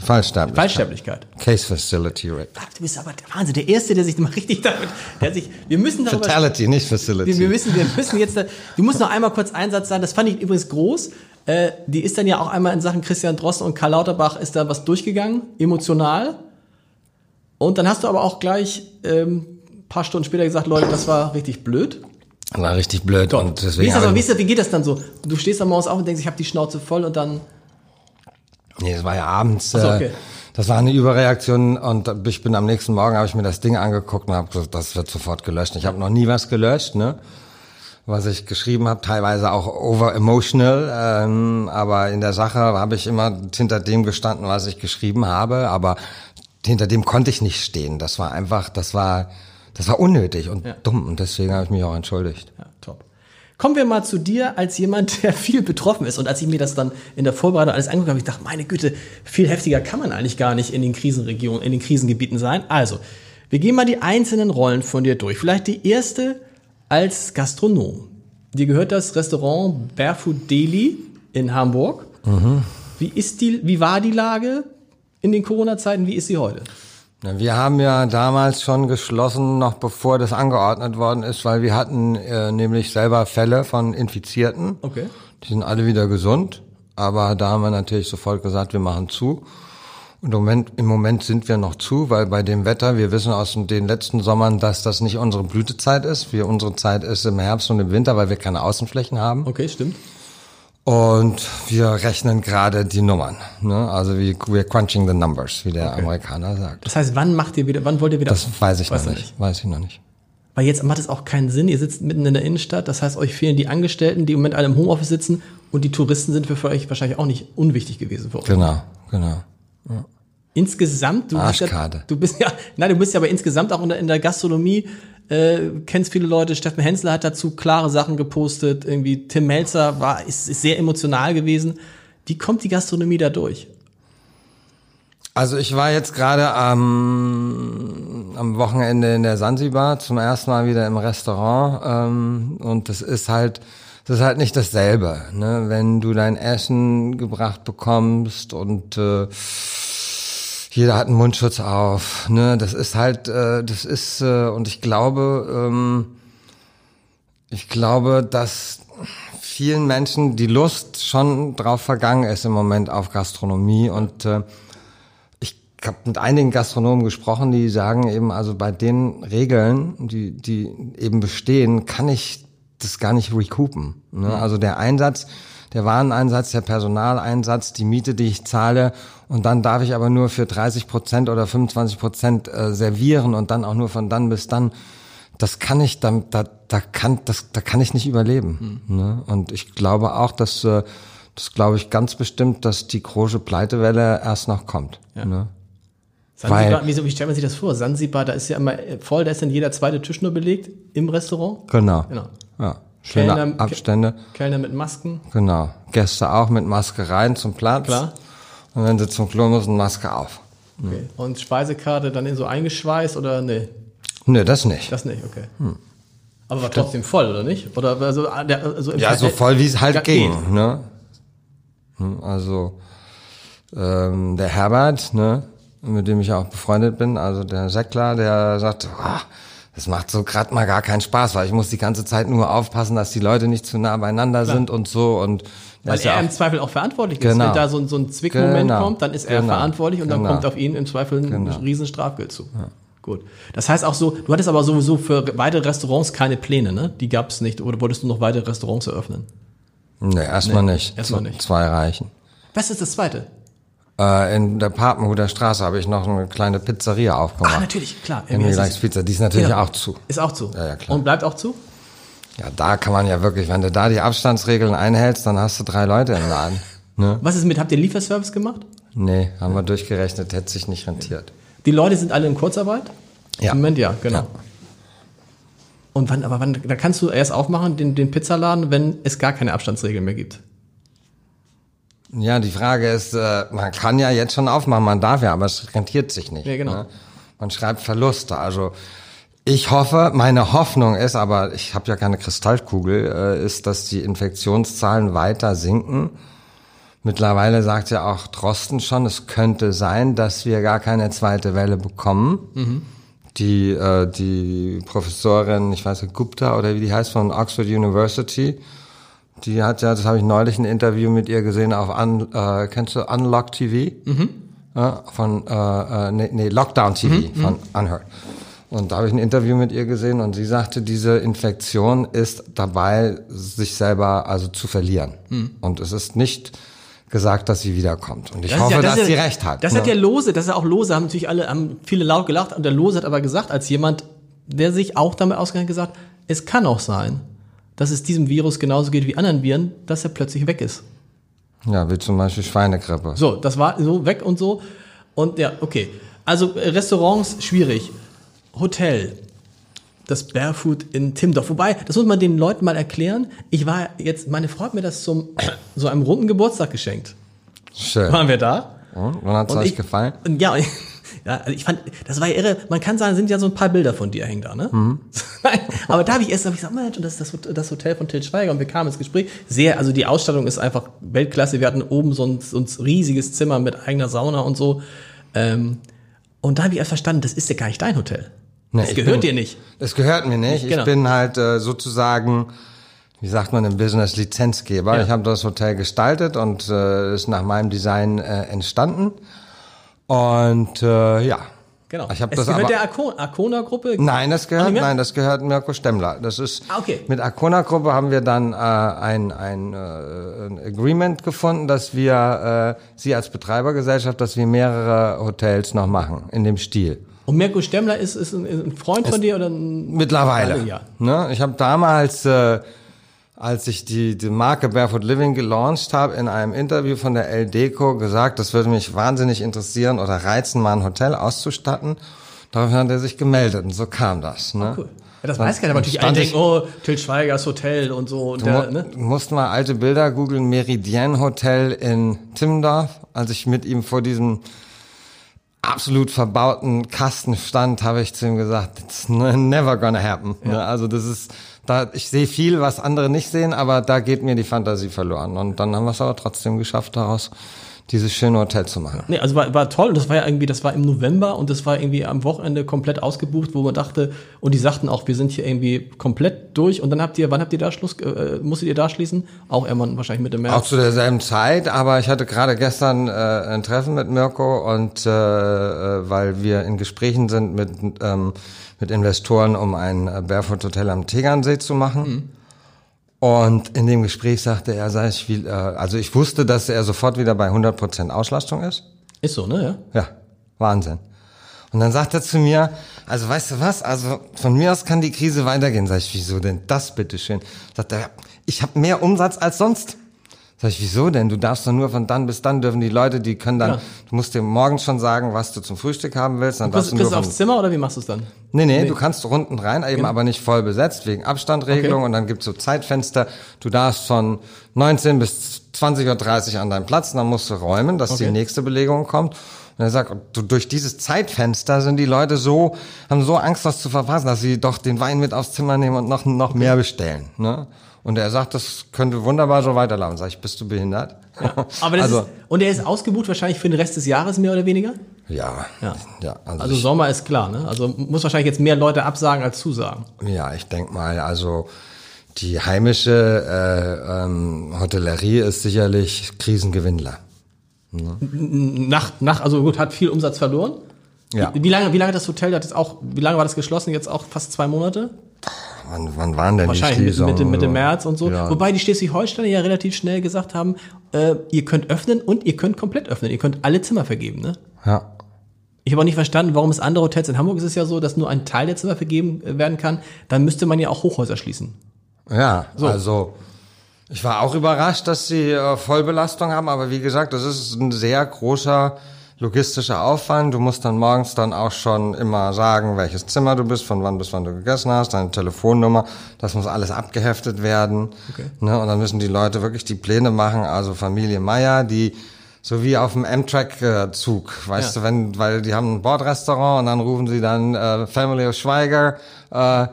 Fallsterblichkeit. Case Fatality Rate. Du bist aber der Wahnsinn, der Erste, der sich mal richtig damit, wir müssen darüber Fatality, nicht Facility. Wir müssen jetzt, du musst noch einmal kurz einen Satz sagen, das fand ich übrigens groß, die ist dann ja auch einmal in Sachen Christian Drosten und Karl Lauterbach ist da was durchgegangen, emotional. Und dann hast du aber auch gleich, paar Stunden später gesagt, Leute, das war richtig blöd. War richtig blöd. Doch. Und deswegen. Wie geht das dann so? Du stehst dann morgens auf und denkst, ich habe die Schnauze voll und dann. Nee, das war ja abends. Ach so, okay. Das war eine Überreaktion und ich bin am nächsten Morgen, habe ich mir das Ding angeguckt und habe gesagt, das wird sofort gelöscht. Ich habe noch nie was gelöscht, ne? Was ich geschrieben habe, teilweise auch over emotional, aber in der Sache habe ich immer hinter dem gestanden, was ich geschrieben habe, aber hinter dem konnte ich nicht stehen. Das war einfach, das war unnötig und dumm und deswegen habe ich mich auch entschuldigt. Ja, top. Kommen wir mal zu dir als jemand, der viel betroffen ist. Und als ich mir das dann in der Vorbereitung alles angeguckt habe, ich dachte, meine Güte, viel heftiger kann man eigentlich gar nicht in den Krisenregionen, in den Krisengebieten sein. Also, wir gehen mal die einzelnen Rollen von dir durch. Vielleicht die erste als Gastronom. Dir gehört das Restaurant Barefoot Deli in Hamburg. Mhm. Wie war die Lage in den Corona-Zeiten? Wie ist sie heute? Wir haben ja damals schon geschlossen, noch bevor das angeordnet worden ist, weil wir hatten nämlich selber Fälle von Infizierten. Okay. Die sind alle wieder gesund, aber da haben wir natürlich sofort gesagt, wir machen zu. Und im Moment sind wir noch zu, weil bei dem Wetter, wir wissen aus den letzten Sommern, dass das nicht unsere Blütezeit ist. Unsere Zeit ist im Herbst und im Winter, weil wir keine Außenflächen haben. Okay, stimmt. Und wir rechnen gerade die Nummern, ne? Also we're crunching the numbers, wie der Amerikaner sagt. Das heißt, wann wollt ihr wieder? Das weiß ich noch nicht. Weil jetzt macht es auch keinen Sinn, ihr sitzt mitten in der Innenstadt, das heißt, euch fehlen die Angestellten, die im Moment alle im Homeoffice sitzen und die Touristen sind für euch wahrscheinlich auch nicht unwichtig gewesen für euch. Genau. Ja. Insgesamt, du bist ja aber insgesamt auch in der Gastronomie, kennst viele Leute, Steffen Hensler hat dazu klare Sachen gepostet, irgendwie Tim Mälzer ist sehr emotional gewesen. Wie kommt die Gastronomie da durch? Also ich war jetzt gerade am Wochenende in der Sansibar zum ersten Mal wieder im Restaurant und das ist halt nicht dasselbe, ne? Wenn du dein Essen gebracht bekommst und jeder hat einen Mundschutz auf, ne? Und ich glaube, dass vielen Menschen die Lust schon drauf vergangen ist im Moment auf Gastronomie. Und ich habe mit einigen Gastronomen gesprochen, die sagen eben, also bei den Regeln, die eben bestehen, kann ich das gar nicht recoupen, ne? Also der Einsatz, der Wareneinsatz, der Personaleinsatz, die Miete, die ich zahle und dann darf ich aber nur für 30% oder 25% servieren und dann auch nur von dann bis dann, das kann ich nicht überleben. Ne? Und ich glaube auch, dass, das glaube ich ganz bestimmt, dass die große Pleitewelle erst noch kommt. Ja. Ne? Sansibar, wie stellt man sich das vor? Sansibar, da ist ja immer voll, da ist dann jeder zweite Tisch nur belegt im Restaurant. Genau. Ja. Schöne Abstände. Kellner mit Masken. Genau. Gäste auch mit Maske rein zum Platz. Klar. Und wenn sie zum Klo müssen, Maske auf. Mhm. Okay. Und Speisekarte dann in so eingeschweißt oder nee? Nee, das nicht. Das nicht, okay. Hm. Aber war trotzdem voll, oder nicht? Oder also im so voll, wie es halt ging. Ne? Also der Herbert, ne, mit dem ich auch befreundet bin, also der Säckler, der sagt, Das macht so gerade mal gar keinen Spaß, weil ich muss die ganze Zeit nur aufpassen, dass die Leute nicht zu nah beieinander sind und so. Und weil er im Zweifel auch verantwortlich ist. Wenn da so ein Zwickmoment kommt, dann ist er verantwortlich und dann kommt auf ihn im Zweifel ein riesen Strafgeldzug. Ja. Gut. Das heißt auch so, du hattest aber sowieso für weitere Restaurants keine Pläne, ne? Die gab es nicht. Oder wolltest du noch weitere Restaurants eröffnen? Nee, erstmal nicht. Zwei reichen. Was ist das zweite? In der Papenhuder Straße habe ich noch eine kleine Pizzeria aufgemacht. Ah, natürlich, klar. Emily's Pizza, die ist natürlich auch zu. Ist auch zu? Ja, klar. Und bleibt auch zu? Ja, da kann man ja wirklich, wenn du da die Abstandsregeln einhältst, dann hast du 3 Leute im Laden. Ne? Was ist mit, habt ihr Lieferservice gemacht? Nee, haben wir durchgerechnet, hätte sich nicht rentiert. Die Leute sind alle in Kurzarbeit? Ja. Im Moment, ja, genau. Ja. Und wann, da kannst du erst aufmachen, den Pizzaladen, wenn es gar keine Abstandsregeln mehr gibt? Ja, die Frage ist, man kann ja jetzt schon aufmachen, man darf ja, aber es rentiert sich nicht. Ja, genau. Ne? Man schreibt Verluste. Also ich hoffe, meine Hoffnung ist, aber ich habe ja keine Kristallkugel, ist, dass die Infektionszahlen weiter sinken. Mittlerweile sagt ja auch Drosten schon, es könnte sein, dass wir gar keine zweite Welle bekommen. Mhm. Die Professorin, ich weiß nicht, Gupta oder wie die heißt, von Oxford University, die hat ja, das habe ich neulich ein Interview mit ihr gesehen auf, kennst du Unlock TV? Mhm. Lockdown TV von Unheard. Und da habe ich ein Interview mit ihr gesehen und sie sagte, diese Infektion ist dabei, sich selber also zu verlieren. Mhm. Und es ist nicht gesagt, dass sie wiederkommt. Und ich hoffe, dass sie recht hat. Das hat ja Lose, das ist ja auch Lose, haben natürlich viele laut gelacht und der Lose hat aber gesagt, als jemand, der sich auch damit auskennt, gesagt, es kann auch sein, dass es diesem Virus genauso geht wie anderen Viren, dass er plötzlich weg ist. Ja, wie zum Beispiel Schweinegrippe. So, das war so weg und so. Und ja, okay. Also Restaurants, schwierig. Hotel, das Barefoot in Timmendorf. Wobei, das muss man den Leuten mal erklären. Meine Frau hat mir das zum so einem runden Geburtstag geschenkt. Schön. Waren wir da? Und hat es euch gefallen? Ja, also ich fand, das war ja irre. Man kann sagen, sind ja so ein paar Bilder von dir hängen da, ne? Mhm. Aber da habe ich gesagt, Mensch, das Hotel von Til Schweiger und wir kamen ins Gespräch. Also die Ausstattung ist einfach Weltklasse. Wir hatten oben so ein riesiges Zimmer mit eigener Sauna und so. Und da habe ich erst verstanden, das ist ja gar nicht dein Hotel. Nee, das gehört dir nicht. Das gehört mir nicht. Genau. Ich bin halt sozusagen, wie sagt man im Business, Lizenzgeber. Ja. Ich habe das Hotel gestaltet und ist nach meinem Design entstanden. Und ja, genau. Ich habe das gehört aber der Arcona-Gruppe. Nein, das gehört Mirko Stemmler. Das ist mit Arcona-Gruppe haben wir dann ein Agreement gefunden, dass wir sie als Betreibergesellschaft, dass wir mehrere Hotels noch machen in dem Stil. Und Mirko Stemmler ist ein Freund von dir oder ein mittlerweile? Ja. Ne? Ich habe damals als ich die Marke Barefoot Living gelauncht habe, in einem Interview von der LDECO gesagt, das würde mich wahnsinnig interessieren oder reizen, mal ein Hotel auszustatten. Daraufhin hat er sich gemeldet und so kam das. Ne? Oh, cool. Ja, das weiß keiner, aber natürlich alle denken, Til Schweigers Hotel und so. Und du musst mal alte Bilder googeln, Meridian Hotel in Timmendorf. Als ich mit ihm vor diesem absolut verbauten Kasten stand, habe ich zu ihm gesagt, it's never gonna happen. Ja. Ne? Also das ist... ich sehe viel, was andere nicht sehen, aber da geht mir die Fantasie verloren. Und dann haben wir es aber trotzdem geschafft, daraus dieses schöne Hotel zu machen. Nee, also war toll. Das war ja irgendwie, das war im November und das war irgendwie am Wochenende komplett ausgebucht, wo man dachte, und die sagten auch, wir sind hier irgendwie komplett durch. Und dann musstet ihr da schließen? Auch irgendwann wahrscheinlich Mitte März. Auch zu derselben Zeit, aber ich hatte gerade gestern ein Treffen mit Mirko und weil wir in Gesprächen sind mit Investoren, um ein Barefoot Hotel am Tegernsee zu machen. Mhm. Und in dem Gespräch sagte er, ich wusste, dass er sofort wieder bei 100% Auslastung ist. Ist so, ne? Ja. Ja, Wahnsinn. Und dann sagt er zu mir, also weißt du was, also von mir aus kann die Krise weitergehen. Sag ich, wieso denn das, bitteschön? Sagt er, ich habe mehr Umsatz als sonst. Sag ich, wieso denn? Du darfst doch nur von dann bis dann dürfen die Leute, die können dann, du musst dir morgens schon sagen, was du zum Frühstück haben willst. Dann darfst du nur aufs Zimmer oder wie machst du es dann? Nee, du kannst unten rein, eben aber nicht voll besetzt, wegen Abstandregelung und dann gibt's so Zeitfenster. Du darfst von 19 bis 20.30 Uhr an deinem Platz, dann musst du räumen, dass die nächste Belegung kommt. Und er sagt, durch dieses Zeitfenster sind die Leute so, haben so Angst, was zu verpassen, dass sie doch den Wein mit aufs Zimmer nehmen und noch mehr bestellen, ne? Und er sagt, das könnte wunderbar so weiterlaufen. Sag ich, bist du behindert? Ja, aber das ist, und er ist ausgebucht wahrscheinlich für den Rest des Jahres mehr oder weniger? Ja. Also Sommer ist klar, ne? Also muss wahrscheinlich jetzt mehr Leute absagen als zusagen. Ja, ich denke mal, also die heimische Hotellerie ist sicherlich Krisengewinnler. Mhm. Also gut, hat viel Umsatz verloren. Ja. Wie lange das Hotel hat jetzt auch, wie lange war das geschlossen? Jetzt auch fast 2 Monate? Wann waren denn die Schließungen? Wahrscheinlich Mitte März und so. Ja. Wobei die Schleswig-Holsteiner ja relativ schnell gesagt haben, ihr könnt öffnen und ihr könnt komplett öffnen. Ihr könnt alle Zimmer vergeben, ne? Ja. Ich habe auch nicht verstanden, warum es andere Hotels in Hamburg ist es ja so, dass nur ein Teil der Zimmer vergeben werden kann. Dann müsste man ja auch Hochhäuser schließen. Ja, so. Also ich war auch überrascht, dass sie Vollbelastung haben. Aber wie gesagt, das ist ein sehr großer logistischer Aufwand. Du musst dann morgens dann auch schon immer sagen, welches Zimmer du bist, von wann bis wann du gegessen hast, deine Telefonnummer. Das muss alles abgeheftet werden. Okay. Ne? Und dann müssen die Leute wirklich die Pläne machen. Also Familie Meier, die so wie auf dem Amtrak-Zug, weißt du, weil die haben ein Bordrestaurant und dann rufen sie dann Family of Schweiger, 2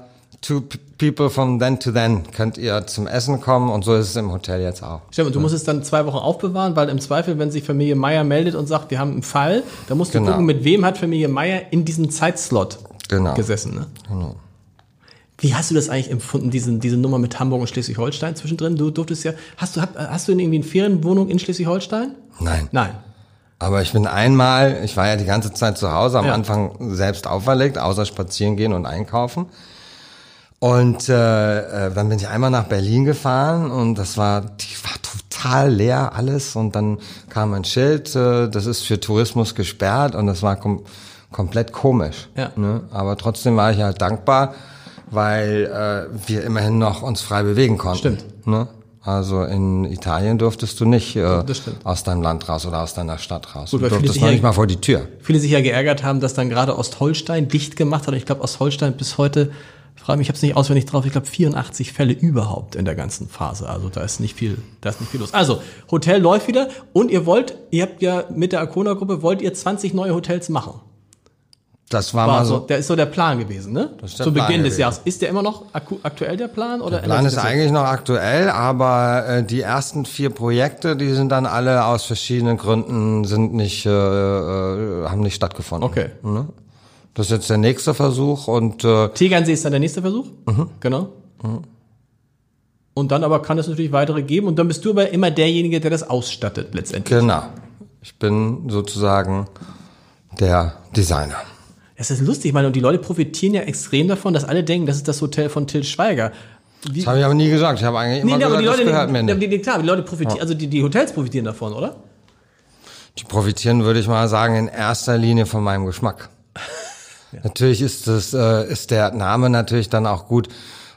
people from then to then könnt ihr zum Essen kommen, und so ist es im Hotel jetzt auch. Stimmt, und du musst es dann 2 Wochen aufbewahren, weil im Zweifel, wenn sich Familie Meier meldet und sagt, wir haben einen Fall, dann musst du gucken, mit wem hat Familie Meier in diesem Zeitslot gesessen. Ne? Genau. Wie hast du das eigentlich empfunden, diese Nummer mit Hamburg und Schleswig-Holstein zwischendrin? Du durftest ja, hast du irgendwie eine Ferienwohnung in Schleswig-Holstein? Nein. Aber ich war ja die ganze Zeit zu Hause, am Anfang selbst auferlegt, außer spazieren gehen und einkaufen. Und dann bin ich einmal nach Berlin gefahren und die war total leer alles, und dann kam ein Schild, das ist für Tourismus gesperrt, und das war komplett komisch. Ja. Ne? Aber trotzdem war ich halt dankbar, weil wir immerhin noch uns frei bewegen konnten. Stimmt. Ne? Also in Italien durftest du nicht aus deinem Land raus oder aus deiner Stadt raus. Gut, du durftest noch nicht mal vor die Tür. Viele sich ja geärgert haben, dass dann gerade Ostholstein dicht gemacht hat, und ich glaube Ostholstein bis heute... Frage mich, ich habe es nicht auswendig drauf. Ich glaube, 84 Fälle überhaupt in der ganzen Phase. Also da ist nicht viel los. Also Hotel läuft wieder, und ihr habt ja mit der Arcona-Gruppe 20 neue Hotels machen. Das war mal so. Der ist so der Plan gewesen, ne? Zu Beginn des Jahres. Ist der immer noch aktuell der Plan? Oder der Plan ist eigentlich noch aktuell, aber die ersten 4 Projekte, die sind dann alle aus verschiedenen Gründen haben nicht stattgefunden. Okay. Ne? Das ist jetzt der nächste Versuch, und Tegernsee ist dann der nächste Versuch, genau. Mhm. Und dann aber kann es natürlich weitere geben, und dann bist du aber immer derjenige, der das ausstattet letztendlich. Genau, ich bin sozusagen der Designer. Das ist lustig, ich meine, und die Leute profitieren ja extrem davon, dass alle denken, das ist das Hotel von Til Schweiger. Das habe ich aber nie gesagt, ich habe eigentlich immer gesagt, das gehört mir nicht. Klar, die Leute profitieren, also die Hotels profitieren davon, oder? Die profitieren, würde ich mal sagen, in erster Linie von meinem Geschmack. Ja. Natürlich ist der Name natürlich dann auch gut.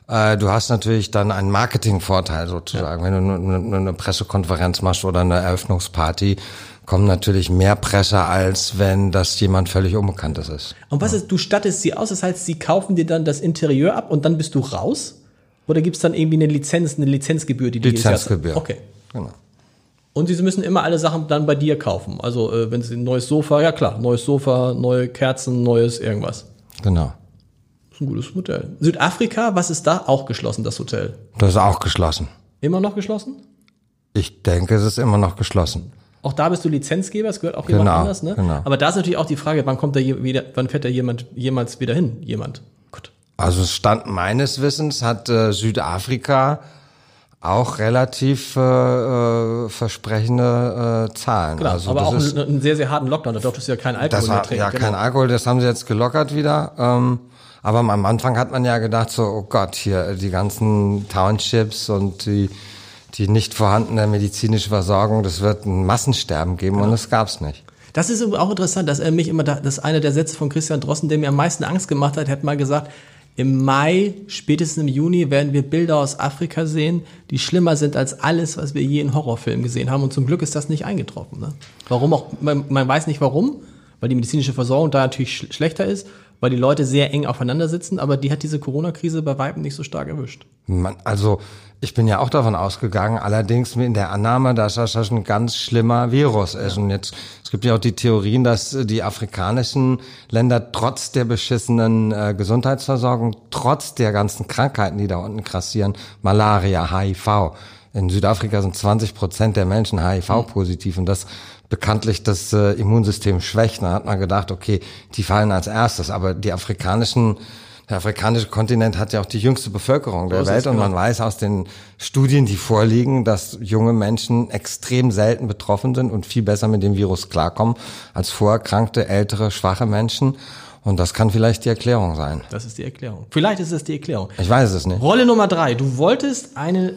Du hast natürlich dann einen Marketingvorteil sozusagen. Ja. Wenn du eine Pressekonferenz machst oder eine Eröffnungsparty, kommen natürlich mehr Presse, als wenn das jemand völlig Unbekanntes ist. Und was ist, du stattest sie aus, das heißt, sie kaufen dir dann das Interieur ab und dann bist du raus? Oder gibt es dann irgendwie eine Lizenzgebühr, die du jedes Jahr hast? Lizenzgebühr, okay. Genau. Und sie müssen immer alle Sachen dann bei dir kaufen. Also wenn sie ein neues Sofa, ja klar, neues Sofa, neue Kerzen, neues irgendwas. Genau. Das ist ein gutes Hotel. Südafrika, was ist da? Auch geschlossen, das Hotel? Das ist auch geschlossen. Immer noch geschlossen? Ich denke, es ist immer noch geschlossen. Auch da bist du Lizenzgeber, es gehört auch jemand anders, ne? Genau. Aber da ist natürlich auch die Frage, wann fährt da jemals wieder hin? Jemand. Gut. Also Stand meines Wissens hat Südafrika auch relativ versprechende Zahlen. Klar, also aber das auch ist einen sehr, sehr harten Lockdown. Da durftest du ja keinen Alkohol mehr trinken. Ja, kein Alkohol, das haben sie jetzt gelockert wieder. Aber am Anfang hat man ja gedacht, so, oh Gott, hier die ganzen Townships und die nicht vorhandene medizinische Versorgung, das wird ein Massensterben geben, und das gab's nicht. Das ist auch interessant, dass er mich immer, das ist einer der Sätze von Christian Drosten, der mir am meisten Angst gemacht hat, hat mal gesagt, im Mai, spätestens im Juni, werden wir Bilder aus Afrika sehen, die schlimmer sind als alles, was wir je in Horrorfilmen gesehen haben. Und zum Glück ist das nicht eingetroffen. Ne? Warum auch? Man weiß nicht warum, weil die medizinische Versorgung da natürlich schlechter ist, weil die Leute sehr eng aufeinander sitzen, aber die hat diese Corona-Krise bei weitem nicht so stark erwischt. Also ich bin ja auch davon ausgegangen, allerdings in der Annahme, dass das ein ganz schlimmer Virus ist. Ja. Und jetzt, es gibt ja auch die Theorien, dass die afrikanischen Länder trotz der beschissenen Gesundheitsversorgung, trotz der ganzen Krankheiten, die da unten grassieren, Malaria, HIV, In Südafrika sind 20% der Menschen HIV-positiv und das bekanntlich das Immunsystem schwächt. Da hat man gedacht, okay, die fallen als erstes. Aber der afrikanische Kontinent hat ja auch die jüngste Bevölkerung der Welt. Und man weiß aus den Studien, die vorliegen, dass junge Menschen extrem selten betroffen sind und viel besser mit dem Virus klarkommen als vorerkrankte, ältere, schwache Menschen. Und das kann vielleicht die Erklärung sein. Das ist die Erklärung. Vielleicht ist es die Erklärung. Ich weiß es nicht. Rolle Nummer 3. Du wolltest ein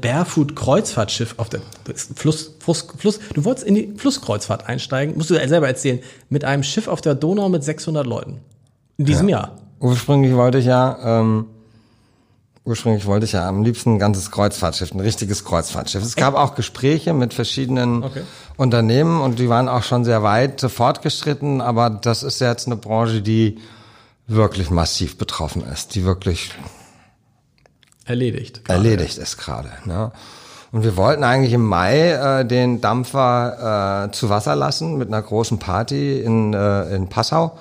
Barefoot-Kreuzfahrtschiff auf dem Fluss. Du wolltest in die Flusskreuzfahrt einsteigen, musst du selber erzählen, mit einem Schiff auf der Donau mit 600 Leuten. In diesem Jahr. Ursprünglich wollte ich ja am liebsten ein ganzes Kreuzfahrtschiff, ein richtiges Kreuzfahrtschiff. Es gab auch Gespräche mit verschiedenen Unternehmen und die waren auch schon sehr weit fortgeschritten, aber das ist ja jetzt eine Branche, die wirklich massiv betroffen ist, die wirklich erledigt ist gerade. Ne? Und wir wollten eigentlich im Mai den Dampfer zu Wasser lassen mit einer großen Party in Passau.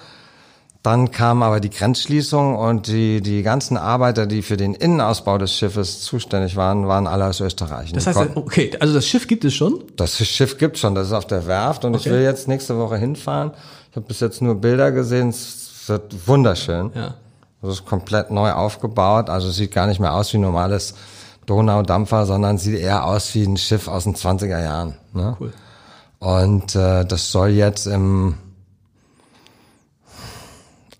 Dann kam aber die Grenzschließung und die ganzen Arbeiter, die für den Innenausbau des Schiffes zuständig waren, alle aus Österreich. Das heißt, okay, also das Schiff gibt es schon? Das Schiff gibt es schon, das ist auf der Werft und ich will jetzt nächste Woche hinfahren. Ich habe bis jetzt nur Bilder gesehen, es wird wunderschön. Ja. Das ist komplett neu aufgebaut, also es sieht gar nicht mehr aus wie ein normales Donaudampfer, sondern sieht eher aus wie ein Schiff aus den 20er Jahren. Ne? Cool. Und das soll jetzt im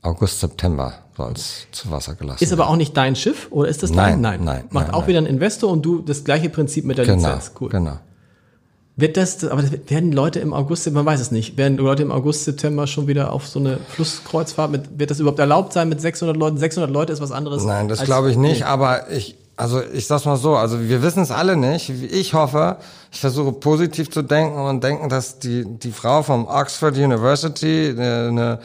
August, September soll es zu Wasser gelassen werden. Ist aber auch nicht dein Schiff oder ist das dein? Nein. Macht wieder ein Investor und du das gleiche Prinzip mit der Lizenz. Cool. Genau. Werden Leute im August, man weiß es nicht, werden Leute im August, September schon wieder auf so eine Flusskreuzfahrt wird das überhaupt erlaubt sein mit 600 Leuten? 600 Leute ist was anderes. Nein, das glaube ich nicht, aber ich sag's mal so, also wir wissen es alle nicht. Ich hoffe, ich versuche positiv zu denken und denken, dass die Frau vom Oxford University, eine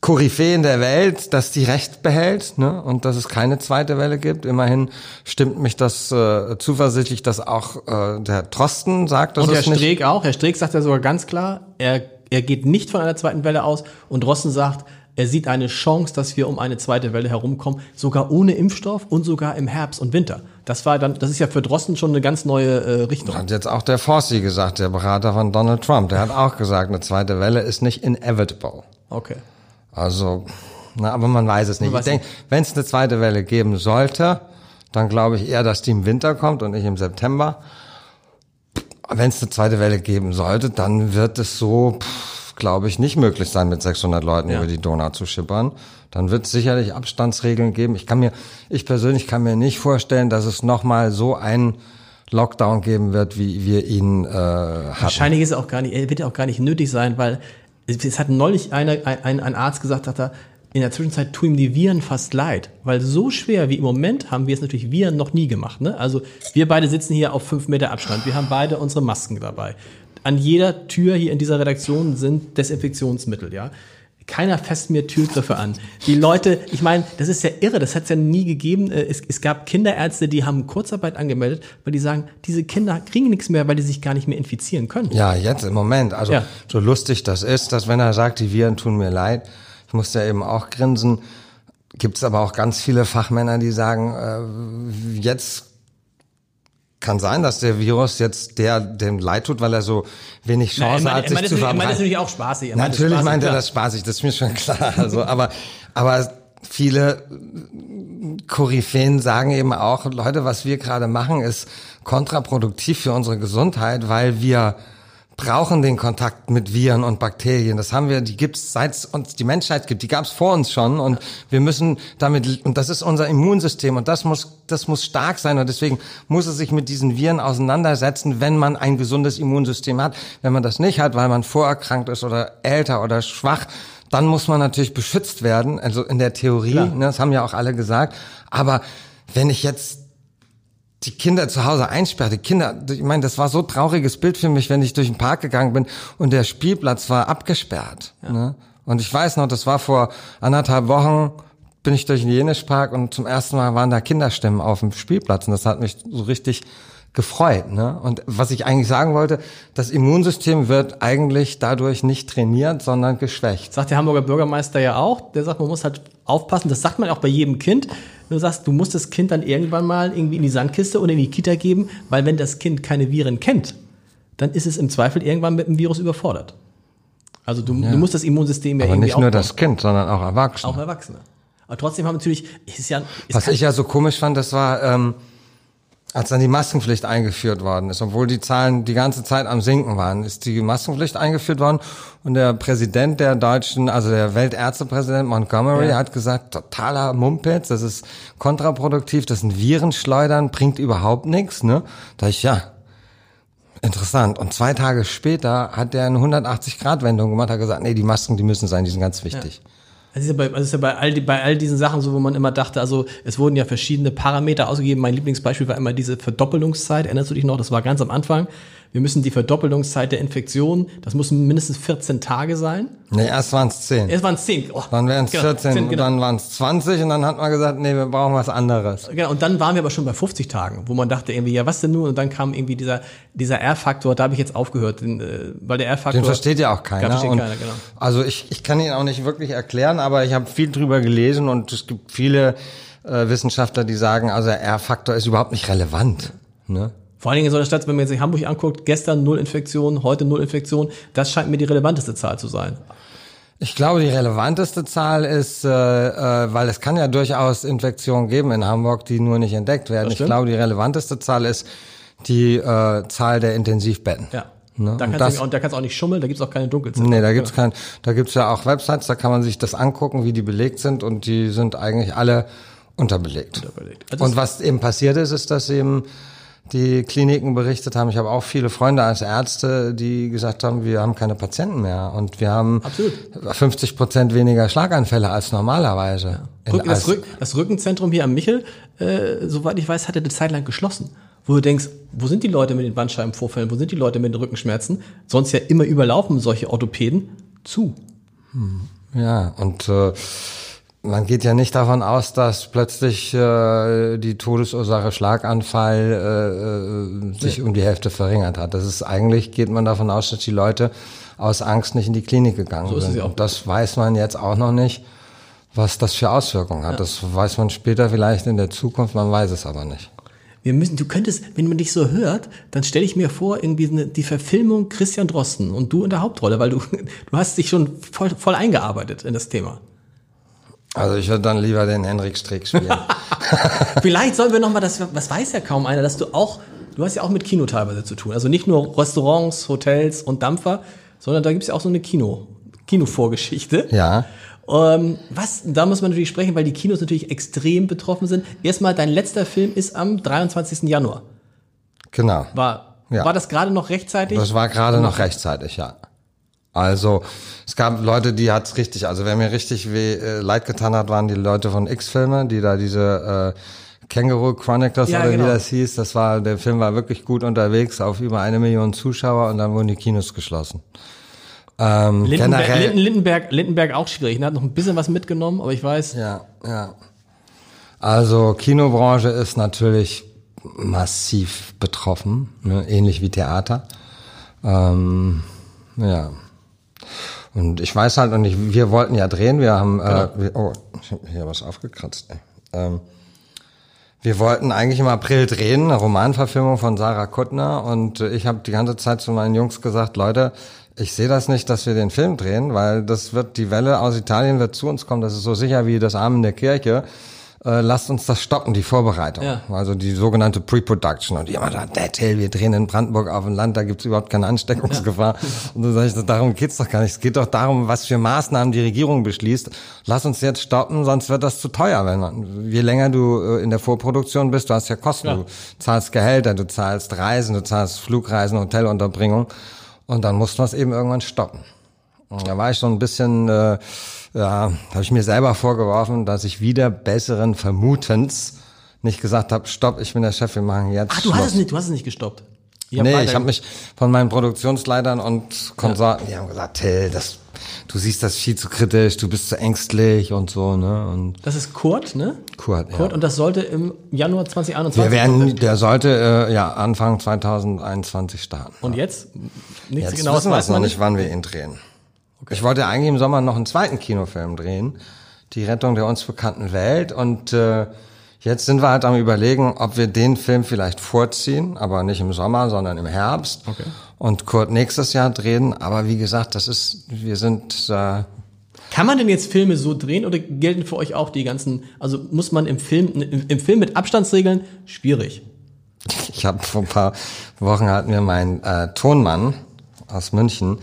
Koryphäe in der Welt, dass die Recht behält, ne, und dass es keine zweite Welle gibt. Immerhin stimmt mich das zuversichtlich, dass auch der Trosten sagt, dass es nicht. Und Herr Streeck auch. Herr Streeck sagt ja sogar ganz klar, er geht nicht von einer zweiten Welle aus. Und Drosten sagt, er sieht eine Chance, dass wir um eine zweite Welle herumkommen, sogar ohne Impfstoff und sogar im Herbst und Winter. Das ist ja für Drosten schon eine ganz neue Richtung. Hat jetzt auch der Forsey gesagt, der Berater von Donald Trump. Der hat auch gesagt, eine zweite Welle ist nicht inevitable. Okay. Also, aber man weiß es nicht. Ich denke, wenn es eine zweite Welle geben sollte, dann glaube ich eher, dass die im Winter kommt und nicht im September. Wenn es eine zweite Welle geben sollte, dann wird es so, glaube ich, nicht möglich sein, mit 600 Leuten über die Donau zu schippern. Dann wird es sicherlich Abstandsregeln geben. Ich persönlich kann mir nicht vorstellen, dass es nochmal so einen Lockdown geben wird, wie wir ihn hatten. Wahrscheinlich wird er auch gar nicht nötig sein, weil es hat neulich ein Arzt gesagt, hat er, in der Zwischenzeit tun ihm die Viren fast leid, weil so schwer wie im Moment haben wir es natürlich Viren noch nie gemacht. Ne? Also wir beide sitzen hier auf 5 Meter Abstand, wir haben beide unsere Masken dabei. An jeder Tür hier in dieser Redaktion sind Desinfektionsmittel, ja. Keiner fasst mir Türgriffe an. Die Leute, ich meine, das ist ja irre, das hat es ja nie gegeben. Es gab Kinderärzte, die haben Kurzarbeit angemeldet, weil die sagen, diese Kinder kriegen nichts mehr, weil die sich gar nicht mehr infizieren können. Ja, jetzt im Moment. Also so lustig das ist, dass wenn er sagt, die Viren tun mir leid, ich muss ja eben auch grinsen, gibt es aber auch ganz viele Fachmänner, die sagen, jetzt kann sein, dass der Virus jetzt dem leid tut, weil er so wenig Chance hat, sich zu verbreiten. Er meint das natürlich auch spaßig. Natürlich meint er das spaßig, das ist mir schon klar. Also, aber viele Koryphäen sagen eben auch, Leute, was wir gerade machen, ist kontraproduktiv für unsere Gesundheit, weil wir brauchen den Kontakt mit Viren und Bakterien. Das haben wir, die gibt's, seit es uns die Menschheit gibt. Die gab's vor uns schon und wir müssen damit, und das ist unser Immunsystem und das muss stark sein und deswegen muss es sich mit diesen Viren auseinandersetzen, wenn man ein gesundes Immunsystem hat. Wenn man das nicht hat, weil man vorerkrankt ist oder älter oder schwach, dann muss man natürlich beschützt werden, also in der Theorie, ne, das haben ja auch alle gesagt, aber wenn ich jetzt die Kinder zu Hause einsperrte, ich meine, das war so ein trauriges Bild für mich, wenn ich durch den Park gegangen bin und der Spielplatz war abgesperrt. Ja. Ne? Und ich weiß noch, das war vor anderthalb Wochen, bin ich durch den Jenispark und zum ersten Mal waren da Kinderstimmen auf dem Spielplatz und das hat mich so richtig gefreut. Ne? Und was ich eigentlich sagen wollte, das Immunsystem wird eigentlich dadurch nicht trainiert, sondern geschwächt. Sagt der Hamburger Bürgermeister ja auch, der sagt, man muss halt aufpassen, das sagt man auch bei jedem Kind, du sagst, du musst das Kind dann irgendwann mal irgendwie in die Sandkiste oder in die Kita geben, weil wenn das Kind keine Viren kennt, dann ist es im Zweifel irgendwann mit dem Virus überfordert. Also du musst das Immunsystem ja aber irgendwie nicht aufbauen. Nur das Kind, sondern auch Erwachsene. Auch Erwachsene. Aber trotzdem haben natürlich... Was ich ja so komisch fand, das war, als dann die Maskenpflicht eingeführt worden ist, obwohl die Zahlen die ganze Zeit am Sinken waren, ist die Maskenpflicht eingeführt worden und der Präsident der deutschen, also der Weltärztepräsident Montgomery hat gesagt, totaler Mumpitz, das ist kontraproduktiv, das sind Virenschleudern, bringt überhaupt nichts, ne? Da ich, interessant. Und 2 Tage später hat der eine 180-Grad-Wendung gemacht, hat gesagt, nee, die Masken, die müssen sein, die sind ganz wichtig. Ja. Also es ist ja bei all diesen Sachen so, wo man immer dachte, also es wurden ja verschiedene Parameter ausgegeben. Mein Lieblingsbeispiel war immer diese Verdoppelungszeit. Erinnerst du dich noch? Das war ganz am Anfang. Wir müssen die Verdoppelungszeit der Infektion, das müssen mindestens 14 Tage sein. Nee, erst waren es 10. Oh, dann wären es 14, genau. Und dann waren es 20 und dann hat man gesagt, nee, wir brauchen was anderes. Genau, und dann waren wir aber schon bei 50 Tagen, wo man dachte irgendwie, ja was denn nun? Und dann kam irgendwie dieser R-Faktor, da habe ich jetzt aufgehört, weil der R-Faktor... Den versteht ja auch keiner. Genau. Also ich kann ihn auch nicht wirklich erklären, aber ich habe viel drüber gelesen und es gibt viele Wissenschaftler, die sagen, also der R-Faktor ist überhaupt nicht relevant, ne? Vor allen Dingen in so einer Stadt, wenn man sich Hamburg anguckt, gestern 0 Infektionen, heute 0 Infektionen, das scheint mir die relevanteste Zahl zu sein. Ich glaube, die relevanteste Zahl ist, weil es kann ja durchaus Infektionen geben in Hamburg, die nur nicht entdeckt werden. Ich glaube, die relevanteste Zahl ist die Zahl der Intensivbetten. Ja. Ne? Da kannst du auch nicht schummeln, da gibt es auch keine Dunkelziffer. Nee, da gibt es ja auch Websites, da kann man sich das angucken, wie die belegt sind und die sind eigentlich alle unterbelegt. Also und was eben passiert ist, ist, dass eben die Kliniken berichtet haben, ich habe auch viele Freunde als Ärzte, die gesagt haben, wir haben keine Patienten mehr und wir haben 50% weniger Schlaganfälle als normalerweise. Ja. Das Rückenzentrum hier am Michel, soweit ich weiß, hat eine Zeit lang geschlossen, wo du denkst, wo sind die Leute mit den Bandscheibenvorfällen, wo sind die Leute mit den Rückenschmerzen, sonst ja immer überlaufen solche Orthopäden zu. Ja, und man geht ja nicht davon aus, dass plötzlich die Todesursache Schlaganfall sich um die Hälfte verringert hat. Das ist eigentlich, geht man davon aus, dass die Leute aus Angst nicht in die Klinik gegangen sind. Und das weiß man jetzt auch noch nicht, was das für Auswirkungen hat. Ja. Das weiß man später vielleicht in der Zukunft, man weiß es aber nicht. Du könntest, wenn man dich so hört, dann stelle ich mir vor, irgendwie die Verfilmung Christian Drosten und du in der Hauptrolle, weil du hast dich schon voll eingearbeitet in das Thema. Also ich würde dann lieber den Henrik Strick spielen. Vielleicht sollen wir nochmal, was weiß ja kaum einer, dass du hast ja auch mit Kino teilweise zu tun. Also nicht nur Restaurants, Hotels und Dampfer, sondern da gibt's ja auch so eine Kinovorgeschichte. Ja. Da muss man natürlich sprechen, weil die Kinos natürlich extrem betroffen sind. Erstmal, dein letzter Film ist am 23. Januar. Genau. War das gerade noch rechtzeitig? Das war gerade noch rechtzeitig, ja. Also es gab Leute, die hat's richtig, also wer mir richtig leid getan hat, waren die Leute von X-Filme, die da diese Känguru Chronicles wie das hieß, der Film war wirklich gut unterwegs auf über 1 Million Zuschauer und dann wurden die Kinos geschlossen. Lindenberg auch schwierig, ne? Hat noch ein bisschen was mitgenommen, aber ich weiß. Ja. Also Kinobranche ist natürlich massiv betroffen, ne? Ähnlich wie Theater. Ja. Und ich weiß halt, wir wollten ja drehen, wir haben, ich habe hier was aufgekratzt, wir wollten eigentlich im April drehen, eine Romanverfilmung von Sarah Kuttner und ich habe die ganze Zeit zu meinen Jungs gesagt, Leute, ich sehe das nicht, dass wir den Film drehen, weil die Welle aus Italien wird zu uns kommen, das ist so sicher wie das Amen der Kirche. Lasst uns das stoppen, die Vorbereitung. Ja. Also die sogenannte Pre-Production. Und jemand sagt, wir drehen in Brandenburg auf dem Land, da gibt's überhaupt keine Ansteckungsgefahr. Ja. Und dann sage ich, darum geht's doch gar nicht. Es geht doch darum, was für Maßnahmen die Regierung beschließt. Lass uns jetzt stoppen, sonst wird das zu teuer. Je länger du in der Vorproduktion bist, du hast ja Kosten. Ja. Du zahlst Gehälter, du zahlst Reisen, du zahlst Flugreisen, Hotelunterbringung. Und dann mussten wir es eben irgendwann stoppen. Und da war ich so ein bisschen... habe ich mir selber vorgeworfen, dass ich wieder besseren Vermutens nicht gesagt habe, stopp, ich bin der Chef, wir machen jetzt Schluss. Du hast es nicht gestoppt? Ich habe mich von meinen Produktionsleitern und Konsorten, die haben gesagt, Till, du siehst das viel zu kritisch, du bist zu ängstlich und so, ne? Und das ist Kurt, ne? Kurt, und das sollte im Januar 2021 der sollte Anfang 2021 starten. Und jetzt? Nichts Genaues wissen wir weiß man noch nicht, wann wir ihn drehen. Okay. Ich wollte eigentlich im Sommer noch einen zweiten Kinofilm drehen, Die Rettung der uns bekannten Welt. Und Jetzt sind wir halt am Überlegen, ob wir den Film vielleicht vorziehen, aber nicht im Sommer, sondern im Herbst. Okay. Und Kurt nächstes Jahr drehen. Aber wie gesagt, Kann man denn jetzt Filme so drehen oder gelten für euch auch die ganzen, also muss man im Film mit Abstandsregeln? Schwierig. Ich habe vor ein paar Wochen hatten wir meinen Tonmann aus München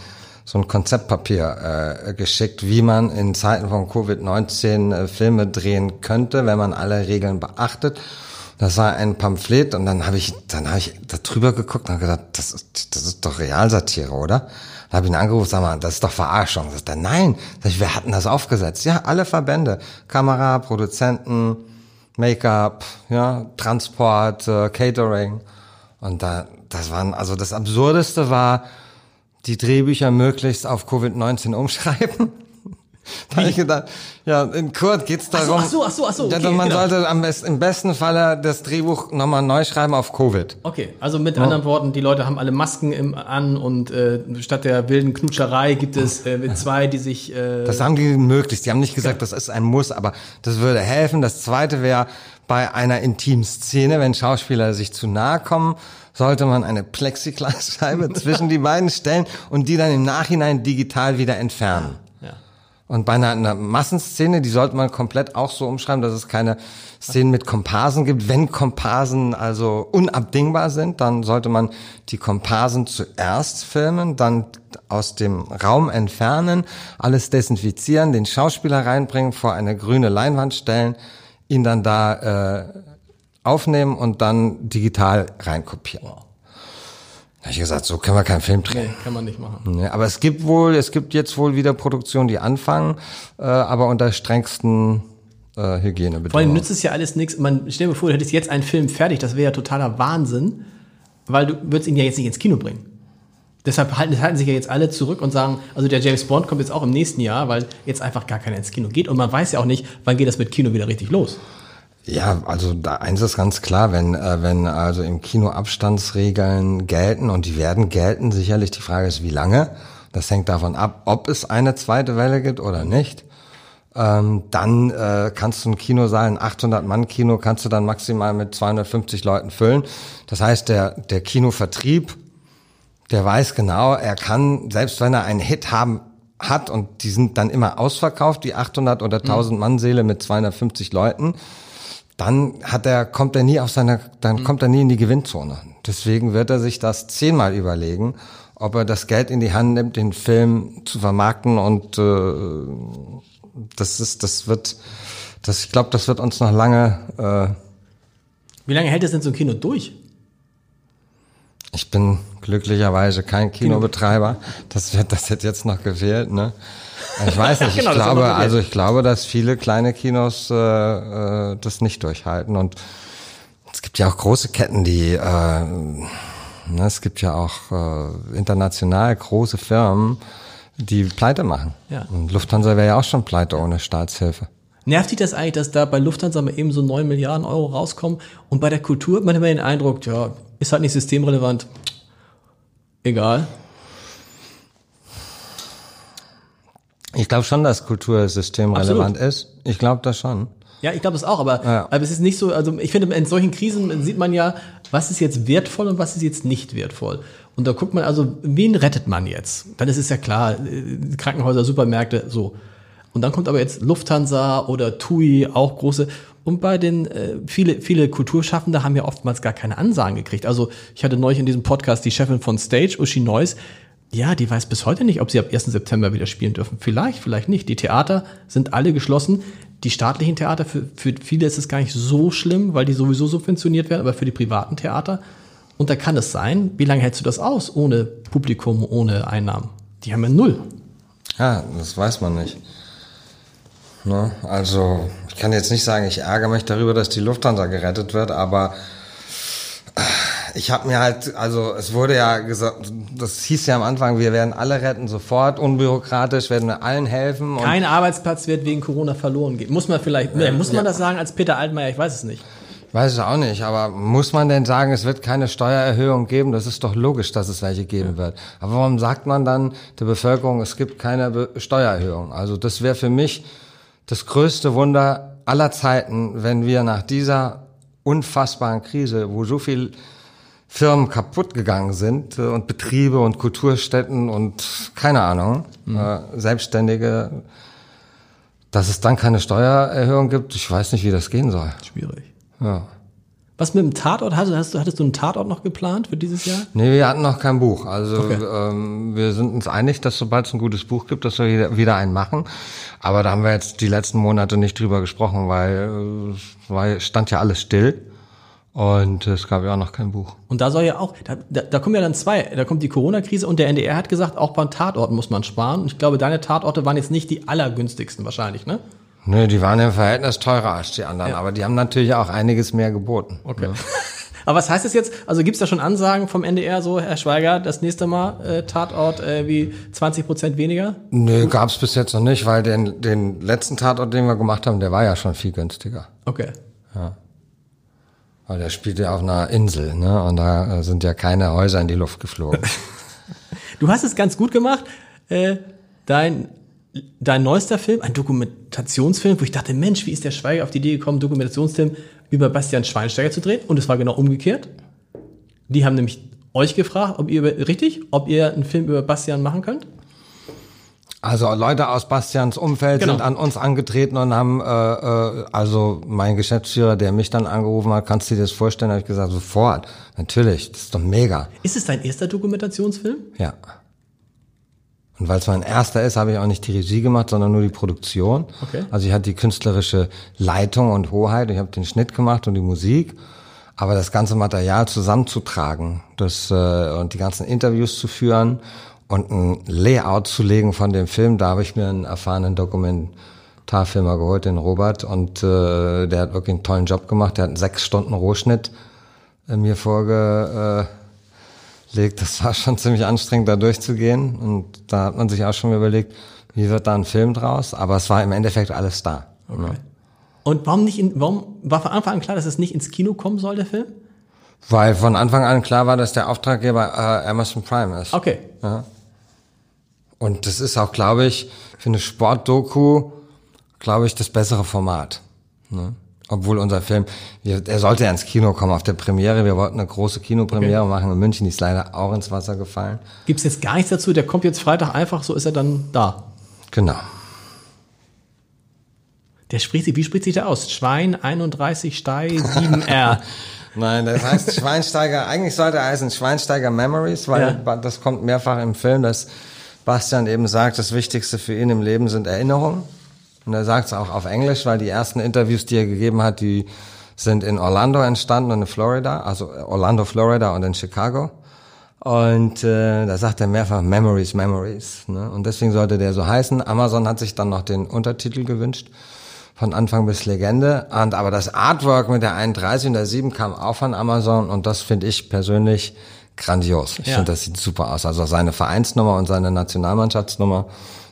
so ein Konzeptpapier geschickt, wie man in Zeiten von Covid-19 Filme drehen könnte, wenn man alle Regeln beachtet. Das war ein Pamphlet und dann habe ich da drüber geguckt und habe gedacht, das ist doch Realsatire, oder? Da habe ich ihn angerufen, sag mal, das ist doch Verarschung. Das ist dann, nein, wir hatten das aufgesetzt. Ja, alle Verbände, Kamera, Produzenten, Make-up, ja, Transport, Catering. Und das Absurdeste war, die Drehbücher möglichst auf Covid-19 umschreiben. Da habe ich gedacht, ja, in Kurt geht's darum. Ach so, okay, ja, man sollte im besten Falle das Drehbuch nochmal neu schreiben auf Covid. Okay, also mit anderen Worten, die Leute haben alle Masken an und statt der wilden Knutscherei gibt es zwei, die sich... das haben die möglichst, die haben nicht gesagt, Das ist ein Muss, aber das würde helfen. Das Zweite wäre, bei einer Intimszene, wenn Schauspieler sich zu nahe kommen, sollte man eine Plexiglasscheibe zwischen die beiden stellen und die dann im Nachhinein digital wieder entfernen. Und bei einer Massenszene, die sollte man komplett auch so umschreiben, dass es keine Szenen mit Komparsen gibt. Wenn Komparsen also unabdingbar sind, dann sollte man die Komparsen zuerst filmen, dann aus dem Raum entfernen, alles desinfizieren, den Schauspieler reinbringen, vor eine grüne Leinwand stellen, ihn dann da aufnehmen und dann digital reinkopieren. Wow. Da habe ich gesagt, so können wir keinen Film drehen. Nee, kann man nicht machen. Nee, aber es gibt jetzt wohl wieder Produktionen, die anfangen, aber unter strengsten Hygienebedingungen. Vor allem nützt es ja alles nichts. Stell dir vor, du hättest jetzt einen Film fertig, das wäre ja totaler Wahnsinn, weil du würdest ihn ja jetzt nicht ins Kino bringen. Deshalb halten sich ja jetzt alle zurück und sagen, also der James Bond kommt jetzt auch im nächsten Jahr, weil jetzt einfach gar keiner ins Kino geht. Und man weiß ja auch nicht, wann geht das mit Kino wieder richtig los. Ja, also da eins ist ganz klar, wenn also im Kino Abstandsregeln gelten und die werden gelten, sicherlich die Frage ist, wie lange. Das hängt davon ab, ob es eine zweite Welle gibt oder nicht. Dann kannst du ein Kinosaal, ein 800-Mann-Kino, kannst du dann maximal mit 250 Leuten füllen. Das heißt, der Kinovertrieb, der weiß genau, er kann, selbst wenn er einen Hit hat und die sind dann immer ausverkauft, die 800 oder 1000 Mann-Säle mit 250 Leuten, kommt er nie in die Gewinnzone. Deswegen wird er sich das 10-mal überlegen, ob er das Geld in die Hand nimmt, den Film zu vermarkten und das wird uns noch lange. Wie lange hält das denn so ein Kino durch? Ich bin glücklicherweise kein Kinobetreiber. Das hätte jetzt noch gefehlt, ne? Ich weiß nicht. Genau, ich glaube, dass viele kleine Kinos das nicht durchhalten. Und es gibt ja auch große Ketten, es gibt ja auch international große Firmen, die pleite machen. Ja. Und Lufthansa wäre ja auch schon pleite ohne Staatshilfe. Nervt dich das eigentlich, dass da bei Lufthansa mal eben so 9 Milliarden Euro rauskommen und bei der Kultur hat man immer den Eindruck, ja, ist halt nicht systemrelevant. Egal. Ich glaube schon, dass Kultur systemrelevant ist. Ich glaube das schon. Ja, ich glaube es auch, aber es ist nicht so, also ich finde, in solchen Krisen sieht man ja, was ist jetzt wertvoll und was ist jetzt nicht wertvoll. Und da guckt man also, wen rettet man jetzt? Dann ist es ja klar, Krankenhäuser, Supermärkte, so. Und dann kommt aber jetzt Lufthansa oder TUI, auch große. Und bei den viele Kulturschaffende haben ja oftmals gar keine Ansagen gekriegt. Also ich hatte neulich in diesem Podcast die Chefin von Stage, Uschi Neuss. Ja, die weiß bis heute nicht, ob sie ab 1. September wieder spielen dürfen. Vielleicht nicht. Die Theater sind alle geschlossen. Die staatlichen Theater, für viele ist es gar nicht so schlimm, weil die sowieso subventioniert werden, aber für die privaten Theater. Und da kann es sein, wie lange hältst du das aus ohne Publikum, ohne Einnahmen? Die haben ja 0. Ja, das weiß man nicht. Ne? Also ich kann jetzt nicht sagen, ich ärgere mich darüber, dass die Lufthansa gerettet wird, aber ich habe mir halt, also es wurde ja gesagt, das hieß ja am Anfang, wir werden alle retten sofort, unbürokratisch, werden wir allen helfen. Und kein Arbeitsplatz wird wegen Corona verloren gehen. Muss man vielleicht, muss man das sagen als Peter Altmaier? Ich weiß es nicht. Ich weiß es auch nicht, aber muss man denn sagen, es wird keine Steuererhöhung geben? Das ist doch logisch, dass es welche geben wird. Aber warum sagt man dann der Bevölkerung, es gibt keine Steuererhöhung? Also das wäre für mich das größte Wunder aller Zeiten, wenn wir nach dieser unfassbaren Krise, wo so viel Firmen kaputt gegangen sind und Betriebe und Kulturstätten und keine Ahnung, Selbstständige, dass es dann keine Steuererhöhung gibt, ich weiß nicht, wie das gehen soll. Schwierig. Ja. Was mit dem Tatort? Hattest du einen Tatort noch geplant für dieses Jahr? Nee, wir hatten noch kein Buch. Also okay. Wir sind uns einig, dass sobald es ein gutes Buch gibt, dass wir wieder einen machen. Aber da haben wir jetzt die letzten Monate nicht drüber gesprochen, weil stand ja alles still. Und es gab ja auch noch kein Buch. Und da soll ja auch, da kommen ja dann zwei, da kommt die Corona-Krise und der NDR hat gesagt, auch beim Tatort muss man sparen. Und ich glaube, deine Tatorte waren jetzt nicht die allergünstigsten wahrscheinlich, ne? Nö, die waren im Verhältnis teurer als die anderen, ja. Aber die haben natürlich auch einiges mehr geboten. Okay. Ne? Aber was heißt das jetzt? Also gibt's da schon Ansagen vom NDR so, Herr Schweiger, das nächste Mal Tatort wie 20% weniger? Nö, gab's bis jetzt noch nicht, weil den letzten Tatort, den wir gemacht haben, der war ja schon viel günstiger. Okay. Ja. Weil der spielt ja auf einer Insel, ne? Und da sind ja keine Häuser in die Luft geflogen. Du hast es ganz gut gemacht. Dein neuester Film, ein Dokumentationsfilm, wo ich dachte, Mensch, wie ist der Schweiger auf die Idee gekommen, einen Dokumentationsfilm über Bastian Schweinsteiger zu drehen? Und es war genau umgekehrt. Die haben nämlich euch gefragt, ob ihr einen Film über Bastian machen könnt? Also Leute aus Bastians Umfeld sind an uns angetreten und haben, also mein Geschäftsführer, der mich dann angerufen hat, kannst du dir das vorstellen? Da habe ich gesagt, sofort, natürlich, das ist doch mega. Ist es dein erster Dokumentationsfilm? Ja. Und weil es mein erster ist, habe ich auch nicht die Regie gemacht, sondern nur die Produktion. Okay. Also ich hatte die künstlerische Leitung und Hoheit, ich habe den Schnitt gemacht und die Musik. Aber das ganze Material zusammenzutragen, das und die ganzen Interviews zu führen und ein Layout zu legen von dem Film, da habe ich mir einen erfahrenen Dokumentarfilmer geholt, den Robert. Und der hat wirklich einen tollen Job gemacht. Der hat einen 6 Stunden Rohschnitt mir vorgelegt. Das war schon ziemlich anstrengend, da durchzugehen. Und da hat man sich auch schon überlegt, wie wird da ein Film draus? Aber es war im Endeffekt alles da. Okay. Ja. Und warum war von Anfang an klar, dass es nicht ins Kino kommen soll, der Film? Weil von Anfang an klar war, dass der Auftraggeber Amazon Prime ist. Okay. Ja. Und das ist auch, glaube ich, für eine Sportdoku, glaube ich, das bessere Format. Ne? Obwohl unser Film, er sollte ja ins Kino kommen auf der Premiere. Wir wollten eine große Kinopremiere machen in München, die ist leider auch ins Wasser gefallen. Gibt's jetzt gar nichts dazu? Der kommt jetzt Freitag einfach, so ist er dann da. Genau. Wie spricht sich der aus? Schwein 31 Stei 7R. Nein, das heißt Schweinsteiger, eigentlich sollte er heißen Schweinsteiger Memories, weil das kommt mehrfach im Film, dass Bastian eben sagt, das Wichtigste für ihn im Leben sind Erinnerungen. Und er sagt es auch auf Englisch, weil die ersten Interviews, die er gegeben hat, die sind in Orlando entstanden und in Florida, also Orlando, Florida und in Chicago. Und da sagt er mehrfach Memories, Memories. Ne? Und deswegen sollte der so heißen. Amazon hat sich dann noch den Untertitel gewünscht. Von Anfang bis Legende. Und aber das Artwork mit der 31 und der 7 kam auch von Amazon und das finde ich persönlich grandios. Ich finde, das sieht super aus. Also seine Vereinsnummer und seine Nationalmannschaftsnummer,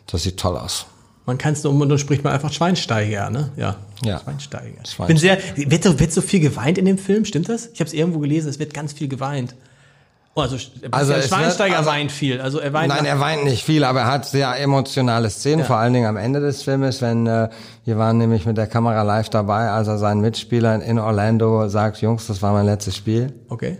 das sieht toll aus. Man kann es nur dann spricht man einfach Schweinsteiger, ne? Ja. Schweinsteiger. Wird so viel geweint in dem Film, stimmt das? Ich habe es irgendwo gelesen, es wird ganz viel geweint. Also Schweinsteiger weint viel. Also er weint. Nein, er weint nicht viel, aber er hat sehr emotionale Szenen, vor allen Dingen am Ende des Filmes, wenn wir waren nämlich mit der Kamera live dabei, als er seinen Mitspielern in Orlando sagt, Jungs, das war mein letztes Spiel. Okay.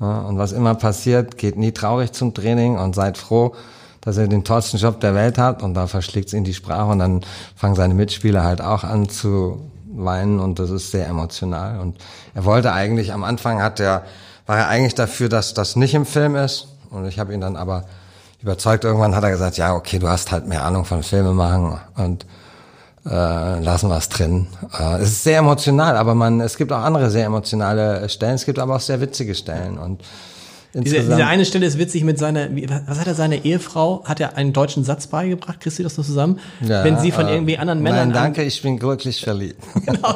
Ja, und was immer passiert, geht nie traurig zum Training und seid froh, dass er den tollsten Job der Welt hat und da verschlägt's ihn die Sprache und dann fangen seine Mitspieler halt auch an zu weinen und das ist sehr emotional und er wollte eigentlich, am Anfang war er eigentlich dafür, dass das nicht im Film ist. Und ich habe ihn dann aber überzeugt. Irgendwann hat er gesagt, ja, okay, du hast halt mehr Ahnung von Filme machen und lassen wir es drin. Es ist sehr emotional, aber es gibt auch andere sehr emotionale Stellen. Es gibt aber auch sehr witzige Stellen. Und diese eine Stelle ist witzig mit seiner Ehefrau, hat er einen deutschen Satz beigebracht, kriegst du das noch zusammen? Ja, wenn sie von irgendwie anderen Männern... Nein, danke, ich bin glücklich verliebt. Genau.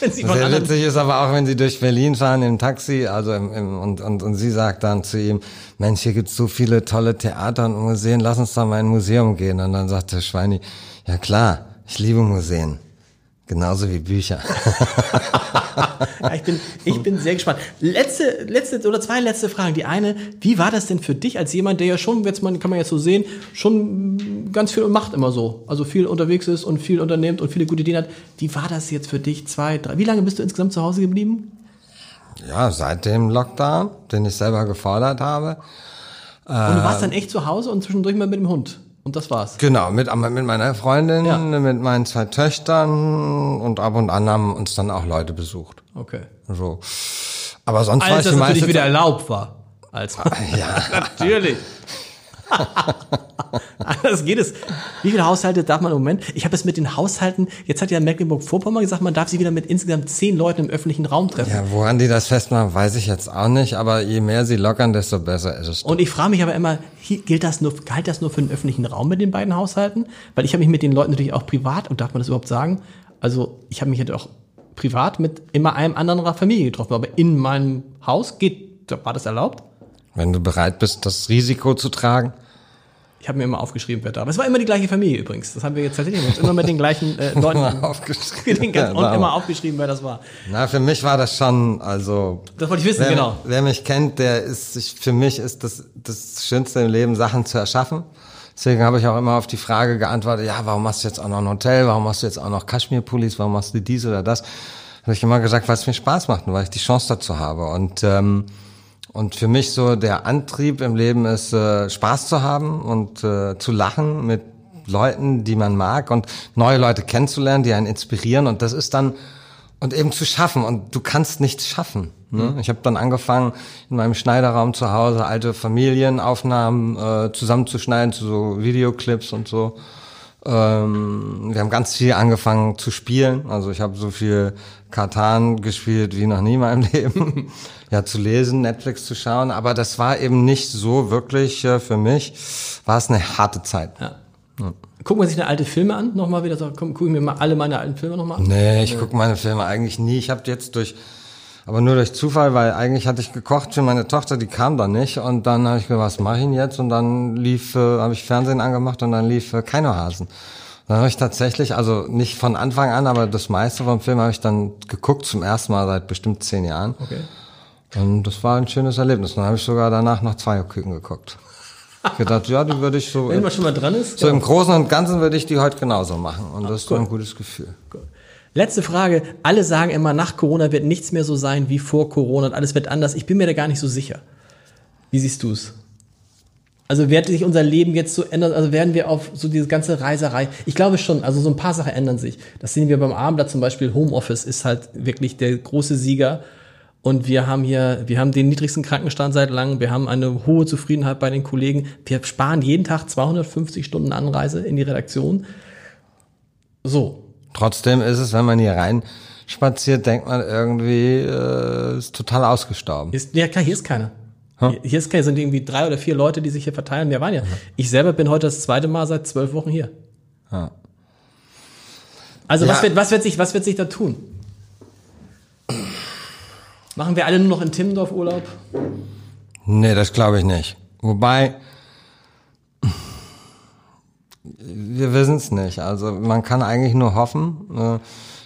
Wenn sie von anderen... Witzig ist aber auch, wenn sie durch Berlin fahren im Taxi, also und sie sagt dann zu ihm, Mensch, hier gibt's so viele tolle Theater und Museen, lass uns doch mal in ein Museum gehen. Und dann sagt der Schweini, ja klar, ich liebe Museen. Genauso wie Bücher. Ja, ich bin sehr gespannt. Zwei letzte Fragen. Die eine, wie war das denn für dich als jemand, der ja schon, schon ganz viel macht immer so, also viel unterwegs ist und viel unternimmt und viele gute Ideen hat. Wie war das jetzt für dich? Wie lange bist du insgesamt zu Hause geblieben? Ja, seit dem Lockdown, den ich selber gefordert habe. Und du warst dann echt zu Hause und zwischendurch mal mit dem Hund? Und das war's. Genau, mit meiner Freundin, ja, mit meinen 2 Töchtern und ab und an haben uns dann auch Leute besucht. Okay. So. Aber sonst war ich die meiste Zeit... Als das natürlich wieder erlaubt war. Ja. Natürlich. Anders geht es. Wie viele Haushalte darf man im Moment? Ich habe es mit den Haushalten, jetzt hat ja Mecklenburg-Vorpommern gesagt, man darf sie wieder mit insgesamt 10 Leuten im öffentlichen Raum treffen. Ja, woran die das festmachen, weiß ich jetzt auch nicht, aber je mehr sie lockern, desto besser ist es. Und ich frage mich aber immer, galt das nur für den öffentlichen Raum mit den beiden Haushalten? Weil ich habe mich mit den Leuten natürlich auch privat, und darf man das überhaupt sagen, also ich habe mich halt auch privat mit immer einem anderen Familie getroffen, aber in meinem Haus war das erlaubt? Wenn du bereit bist, das Risiko zu tragen. Ich habe mir immer aufgeschrieben, wer da war. Aber es war immer die gleiche Familie übrigens. Das haben wir jetzt tatsächlich immer mit den gleichen Leuten aufgeschrieben. Immer aufgeschrieben, wer das war. Na, für mich war das schon, also... Das wollte ich wissen, genau. Wer mich kennt, für mich ist das Schönste im Leben, Sachen zu erschaffen. Deswegen habe ich auch immer auf die Frage geantwortet, ja, warum machst du jetzt auch noch ein Hotel? Warum machst du jetzt auch noch Kaschmir-Pullis? Warum machst du dies oder das? Habe ich immer gesagt, weil es mir Spaß macht und weil ich die Chance dazu habe. Und für mich so der Antrieb im Leben ist, Spaß zu haben und zu lachen mit Leuten, die man mag und neue Leute kennenzulernen, die einen inspirieren und das ist dann, und eben zu schaffen und du kannst nichts schaffen. Ne? Ich habe dann angefangen, in meinem Schneiderraum zu Hause alte Familienaufnahmen zusammenzuschneiden zu so Videoclips und so. Wir haben ganz viel angefangen zu spielen, also ich habe so viel Katan gespielt wie noch nie in meinem Leben, ja, zu lesen, Netflix zu schauen, aber das war eben nicht so wirklich für mich, war es eine harte Zeit. Ja. Ja. Gucken wir sich alte Filme an, nochmal wieder, so, gucken wir mal alle meine alten Filme nochmal an? Nee, ich gucke meine Filme eigentlich nie, ich habe jetzt aber nur durch Zufall, weil eigentlich hatte ich gekocht für meine Tochter, die kam dann nicht. Und dann habe ich gedacht, was mache ich denn jetzt? Und dann habe ich Fernsehen angemacht und dann lief Kinohasen. Dann habe ich tatsächlich, also nicht von Anfang an, aber das meiste vom Film habe ich dann geguckt, zum ersten Mal seit bestimmt 10 Jahren. Okay. Und das war ein schönes Erlebnis. Dann habe ich sogar danach noch 2 Küken geguckt. Ich gedacht, ja, die würde ich so... Wenn man schon mal dran ist. So ja. Im Großen und Ganzen würde ich die heute genauso machen. Und das ist so ein gutes Gefühl. Cool. Letzte Frage. Alle sagen immer, nach Corona wird nichts mehr so sein wie vor Corona und alles wird anders. Ich bin mir da gar nicht so sicher. Wie siehst du es? Also wird sich unser Leben jetzt so ändern? Also werden wir auf so diese ganze Reiserei? Ich glaube schon. Also so ein paar Sachen ändern sich. Das sehen wir beim Abendblatt zum Beispiel. Homeoffice ist halt wirklich der große Sieger. Und wir haben den niedrigsten Krankenstand seit langem. Wir haben eine hohe Zufriedenheit bei den Kollegen. Wir sparen jeden Tag 250 Stunden Anreise in die Redaktion. So. Trotzdem ist es, wenn man hier rein spaziert, denkt man irgendwie, ist total ausgestorben. Ja klar, hier ist keiner. Hier ist keiner, sind irgendwie 3 oder 4 Leute, die sich hier verteilen. Wir waren ja. Ich selber bin heute das 2. Mal seit 12 Wochen hier. Ja. Also ja. Was wird sich da tun? Machen wir alle nur noch in Timmendorf Urlaub? Nee, das glaube ich nicht. Wobei... Wir wissen es nicht. Also man kann eigentlich nur hoffen,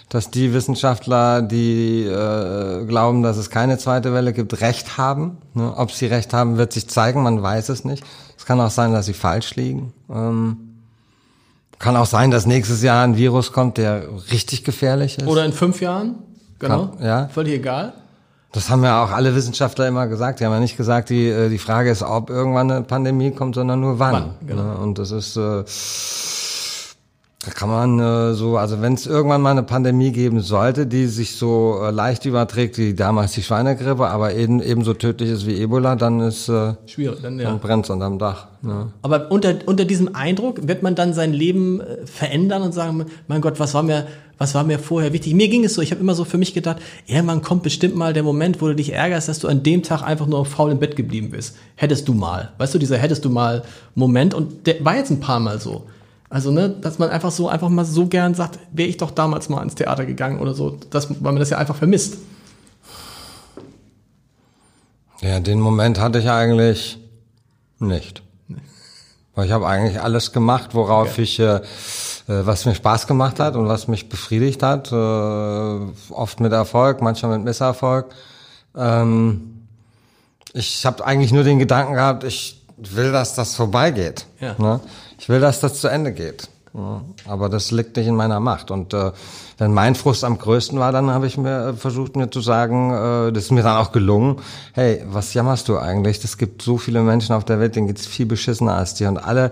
dass die Wissenschaftler, die glauben, dass es keine zweite Welle gibt, recht haben. Ob sie recht haben, wird sich zeigen, man weiß es nicht. Es kann auch sein, dass sie falsch liegen. Kann auch sein, dass nächstes Jahr ein Virus komkommt, der richtig gefährlich ist. Oder in 5 Jahren, genau, ja. Völlig egal. Das haben ja auch alle Wissenschaftler immer gesagt. Die haben ja nicht gesagt, die Frage ist, ob irgendwann eine Pandemie kommt, sondern nur wann. Genau. Und das ist, da kann man so, also wenn es irgendwann mal eine Pandemie geben sollte, die sich so leicht überträgt wie damals die Schweinegrippe, aber ebenso tödlich ist wie Ebola, dann ist schwierig, dann ja. Brennt's unterm Dach. Ja. Aber unter diesem Eindruck wird man dann sein Leben verändern und sagen, mein Gott, was war mir vorher wichtig? Mir ging es so, ich habe immer so für mich gedacht, irgendwann kommt bestimmt mal der Moment, wo du dich ärgerst, dass du an dem Tag einfach nur faul im Bett geblieben bist. Hättest du mal. Weißt du, dieser hättest du mal Moment, und der war jetzt ein paar Mal so. Also, ne, dass man einfach mal so gern sagt, wäre ich doch damals mal ins Theater gegangen oder so, weil man das ja einfach vermisst. Ja, den Moment hatte ich eigentlich nicht. Nee. Weil ich habe eigentlich alles gemacht, worauf ich, was mir Spaß gemacht hat und was mich befriedigt hat. Oft mit Erfolg, manchmal mit Misserfolg. Ich habe eigentlich nur den Gedanken gehabt, ich will, dass das vorbeigeht. Ja. Ne? Ich will, dass das zu Ende geht. Ne? Aber das liegt nicht in meiner Macht. Und wenn mein Frust am größten war, dann habe ich versucht, mir zu sagen, das ist mir dann auch gelungen, hey, was jammerst du eigentlich? Das gibt so viele Menschen auf der Welt, denen geht's viel beschissener als dir. Und alle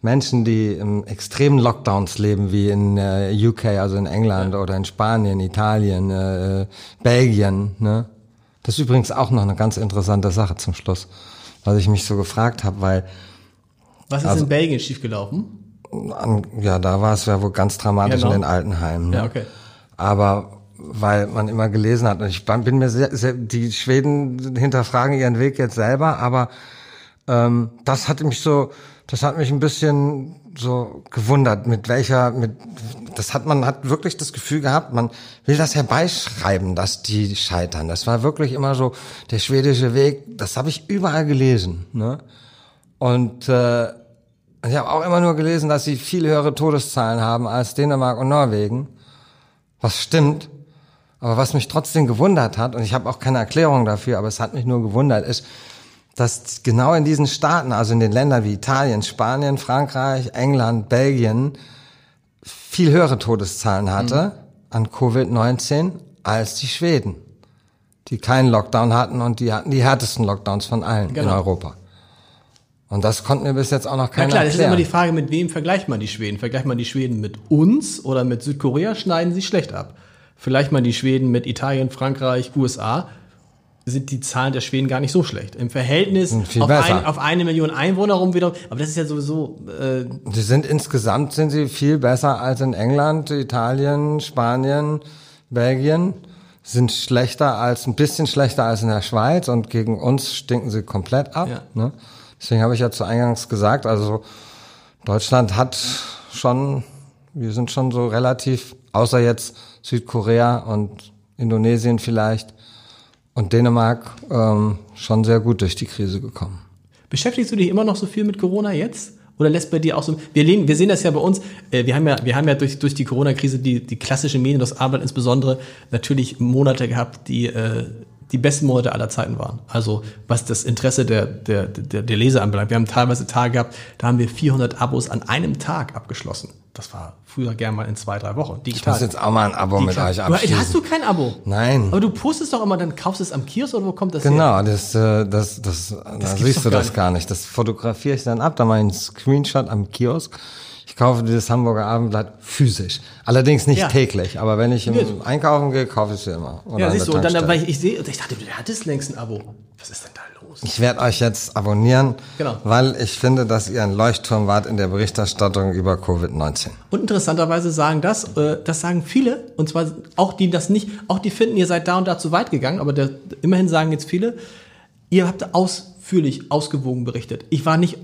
Menschen, die im extremen Lockdowns leben, wie in UK, also in England oder in Spanien, Italien, Belgien, ne? Das ist übrigens auch noch eine ganz interessante Sache zum Schluss, was ich mich so gefragt habe, weil... Was ist in Belgien schiefgelaufen? Ja, da war es ja wohl ganz dramatisch in den Altenheimen. Ne? Ja, okay. Aber weil man immer gelesen hat, und ich bin mir sehr, die Schweden hinterfragen ihren Weg jetzt selber, aber das hat mich ein bisschen so gewundert, man hat wirklich das Gefühl gehabt, man will das herbeischreiben, dass die scheitern. Das war wirklich immer so der schwedische Weg, das habe ich überall gelesen, ne? Und ich habe auch immer nur gelesen, dass sie viel höhere Todeszahlen haben als Dänemark und Norwegen, was stimmt, aber was mich trotzdem gewundert hat, und ich habe auch keine Erklärung dafür, aber es hat mich nur gewundert, ist, dass genau in diesen Staaten, also in den Ländern wie Italien, Spanien, Frankreich, England, Belgien, viel höhere Todeszahlen hatte an Covid-19 als die Schweden, die keinen Lockdown hatten, und die hatten die härtesten Lockdowns von allen in Europa. Und das konnten wir bis jetzt auch noch keiner erklären. Das ist immer die Frage, mit wem vergleicht man die Schweden? Vergleicht man die Schweden mit uns oder mit Südkorea? Schneiden sie schlecht ab. Vergleicht man die Schweden mit Italien, Frankreich, USA? Sind die Zahlen der Schweden gar nicht so schlecht. Im Verhältnis auf 1 Million Einwohner rum wieder. Aber das ist ja sowieso... Insgesamt sind sie viel besser als in England, Italien, Spanien, Belgien. Sind ein bisschen schlechter als in der Schweiz. Und gegen uns stinken sie komplett ab. Ja. Ne? Deswegen habe ich ja zu Eingangs gesagt, also Deutschland wir sind schon so relativ, außer jetzt Südkorea und Indonesien vielleicht, und Dänemark schon sehr gut durch die Krise gekommen. Beschäftigst du dich immer noch so viel mit Corona jetzt? Oder lässt bei dir auch so... Wir sehen das ja bei uns. Wir haben ja durch die Corona-Krise die klassischen Medien, das Abendblatt insbesondere, natürlich Monate gehabt, die besten Monate aller Zeiten waren. Also was das Interesse der Leser anbelangt. Wir haben teilweise Tage gehabt, da haben wir 400 Abos an einem Tag abgeschlossen. Das war früher gerne mal in 2-3 Wochen. Digital. Ich muss jetzt auch mal ein Abo digital mit euch abschließen. Hast du kein Abo? Nein. Aber du postest doch immer, dann kaufst du es am Kiosk, oder wo kommt das her? Genau, da siehst du das gar nicht. Das fotografiere ich dann ab, da mache ich einen Screenshot am Kiosk. Ich kaufe dieses Hamburger Abendblatt physisch. Allerdings nicht täglich, aber wenn ich einkaufen gehe, kaufe ich es immer. Oder siehst du, und dann, weil ich dachte, du hattest längst ein Abo. Was ist denn da? Ich werde euch jetzt abonnieren, weil ich finde, dass ihr ein Leuchtturm wart in der Berichterstattung über Covid-19. Und interessanterweise sagen das sagen viele, und zwar auch die das nicht, auch die finden, ihr seid da und da zu weit gegangen, aber immerhin sagen jetzt viele, ihr habt ausführlich, ausgewogen berichtet. Ich war nicht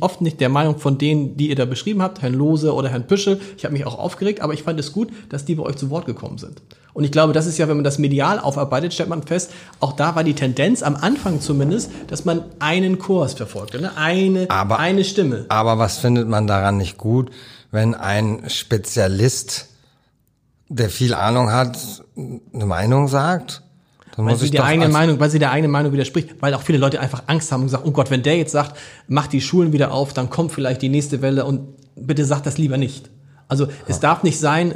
oft der Meinung von denen, die ihr da beschrieben habt, Herrn Lohse oder Herrn Püschel. Ich habe mich auch aufgeregt, aber ich fand es gut, dass die bei euch zu Wort gekommen sind. Und ich glaube, das ist ja, wenn man das medial aufarbeitet, stellt man fest, auch da war die Tendenz, am Anfang zumindest, dass man einen Kurs verfolgte, ne? Eine Stimme. Aber was findet man daran nicht gut, wenn ein Spezialist, der viel Ahnung hat, eine Meinung sagt? Weil sie der eigenen Meinung widerspricht, weil auch viele Leute einfach Angst haben und sagen, oh Gott, wenn der jetzt sagt, macht die Schulen wieder auf, dann kommt vielleicht die nächste Welle, und bitte sagt das lieber nicht. Also es darf nicht sein,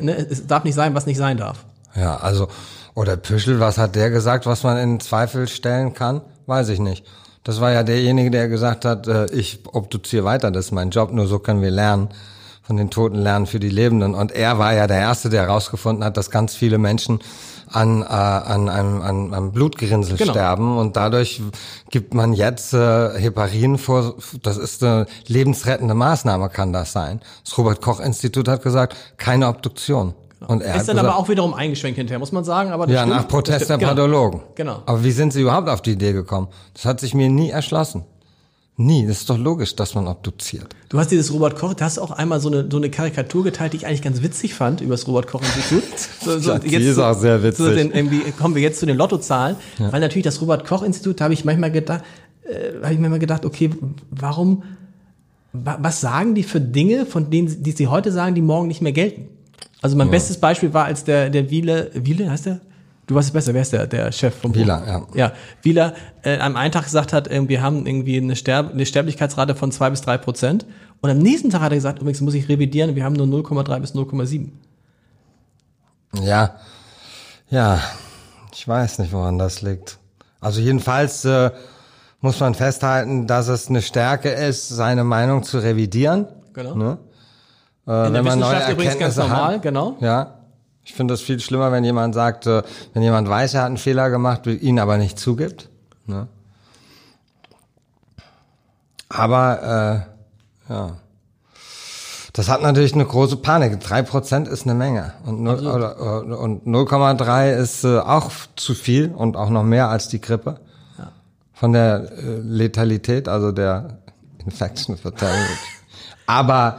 was nicht sein darf. Ja, also, oder Püschel, was hat der gesagt, was man in Zweifel stellen kann? Weiß ich nicht. Das war ja derjenige, der gesagt hat, ich obduziere weiter, das ist mein Job, nur so können wir lernen. Von den Toten lernen für die Lebenden. Und er war ja der Erste, der herausgefunden hat, dass ganz viele Menschen an Blutgerinnsel sterben. Und dadurch gibt man jetzt Heparin vor. Das ist eine lebensrettende Maßnahme, kann das sein. Das Robert-Koch-Institut hat gesagt, keine Obduktion. Genau. Und er ist dann gesagt, aber auch wiederum eingeschwenkt hinterher, muss man sagen. Aber ja, nach Protest der Pathologen. Genau. Aber wie sind sie überhaupt auf die Idee gekommen? Das hat sich mir nie erschlossen. Das ist doch logisch, dass man obduziert. Du hast dieses Robert Koch, da hast du auch einmal so eine Karikatur geteilt, die ich eigentlich ganz witzig fand, über das Robert Koch Institut. Die ist auch sehr witzig. Kommen wir jetzt zu den Lottozahlen, weil natürlich das Robert Koch Institut, da habe ich manchmal gedacht, okay, warum was sagen die für Dinge, von denen die sie heute sagen, die morgen nicht mehr gelten? Also mein bestes Beispiel war, als der Wiele heißt der? Du weißt es besser, wer ist der Chef vom Buch? Wieler, ja. Wieler am einen Tag gesagt hat, wir haben irgendwie eine Sterblichkeitsrate von 2-3%. Und am nächsten Tag hat er gesagt, übrigens muss ich revidieren, wir haben nur 0,3-0,7. Ja, ich weiß nicht, woran das liegt. Also jedenfalls muss man festhalten, dass es eine Stärke ist, seine Meinung zu revidieren. Genau. Ne? In der Wissenschaft übrigens ganz normal, genau. Ja. Ich finde es viel schlimmer, wenn jemand sagt, wenn jemand weiß, er hat einen Fehler gemacht, ihn aber nicht zugibt. Ne? Aber, das hat natürlich eine große Panik. 3% ist eine Menge. Und 0,3 ist auch zu viel und auch noch mehr als die Grippe. Ja. Von der Letalität, also der Infection Fatality. Aber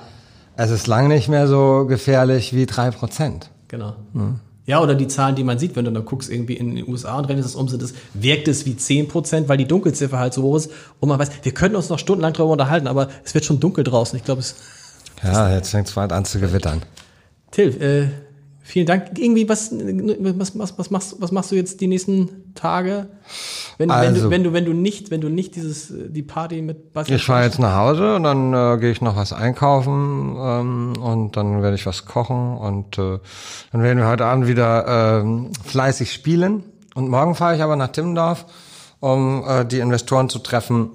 es ist lange nicht mehr so gefährlich wie 3%. Genau. Mhm. Ja, oder die Zahlen, die man sieht, wenn du dann guckst irgendwie in den USA und rechnest das um, wirkt es wie 10%, weil die Dunkelziffer halt so hoch ist und man weiß, wir können uns noch stundenlang darüber unterhalten, aber es wird schon dunkel draußen. Ich glaube, es... Ja, jetzt fängt es bald an zu gewittern. Till, vielen Dank. Irgendwie, was machst du jetzt die nächsten Tage, wenn du nicht die Party mit Basti? Ich fahre jetzt nach Hause und dann gehe ich noch was einkaufen und dann werde ich was kochen und dann werden wir heute Abend wieder fleißig spielen. Und morgen fahre ich aber nach Timmendorf, um die Investoren zu treffen,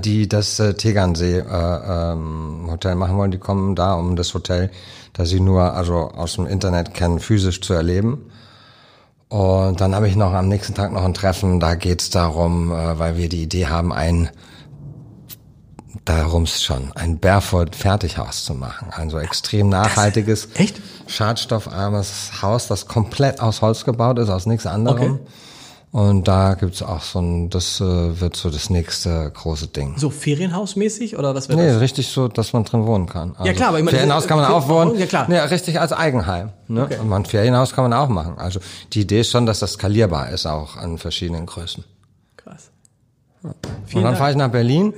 die das Tegernsee Hotel machen wollen. Die kommen da, um das Hotel, das sie nur aus dem Internet kennen, physisch zu erleben. Und dann habe ich noch am nächsten Tag noch ein Treffen. Da geht's darum, weil wir die Idee haben, ein Barefoot-Fertighaus zu machen. Ein so extrem nachhaltiges, schadstoffarmes Haus, das komplett aus Holz gebaut ist, aus nichts anderem. Okay. Und da gibt's auch das wird so das nächste große Ding. So Ferienhausmäßig oder was wird das? Nee, richtig so, dass man drin wohnen kann. Also ja klar, aber ich meine, Ferienhaus kann man auch wohnen. Ja klar. Nee, richtig als Eigenheim. Ne? Okay. Und ein Ferienhaus kann man auch machen. Also die Idee ist schon, dass das skalierbar ist, auch an verschiedenen Größen. Krass. Ja. Und dann fahre ich nach Berlin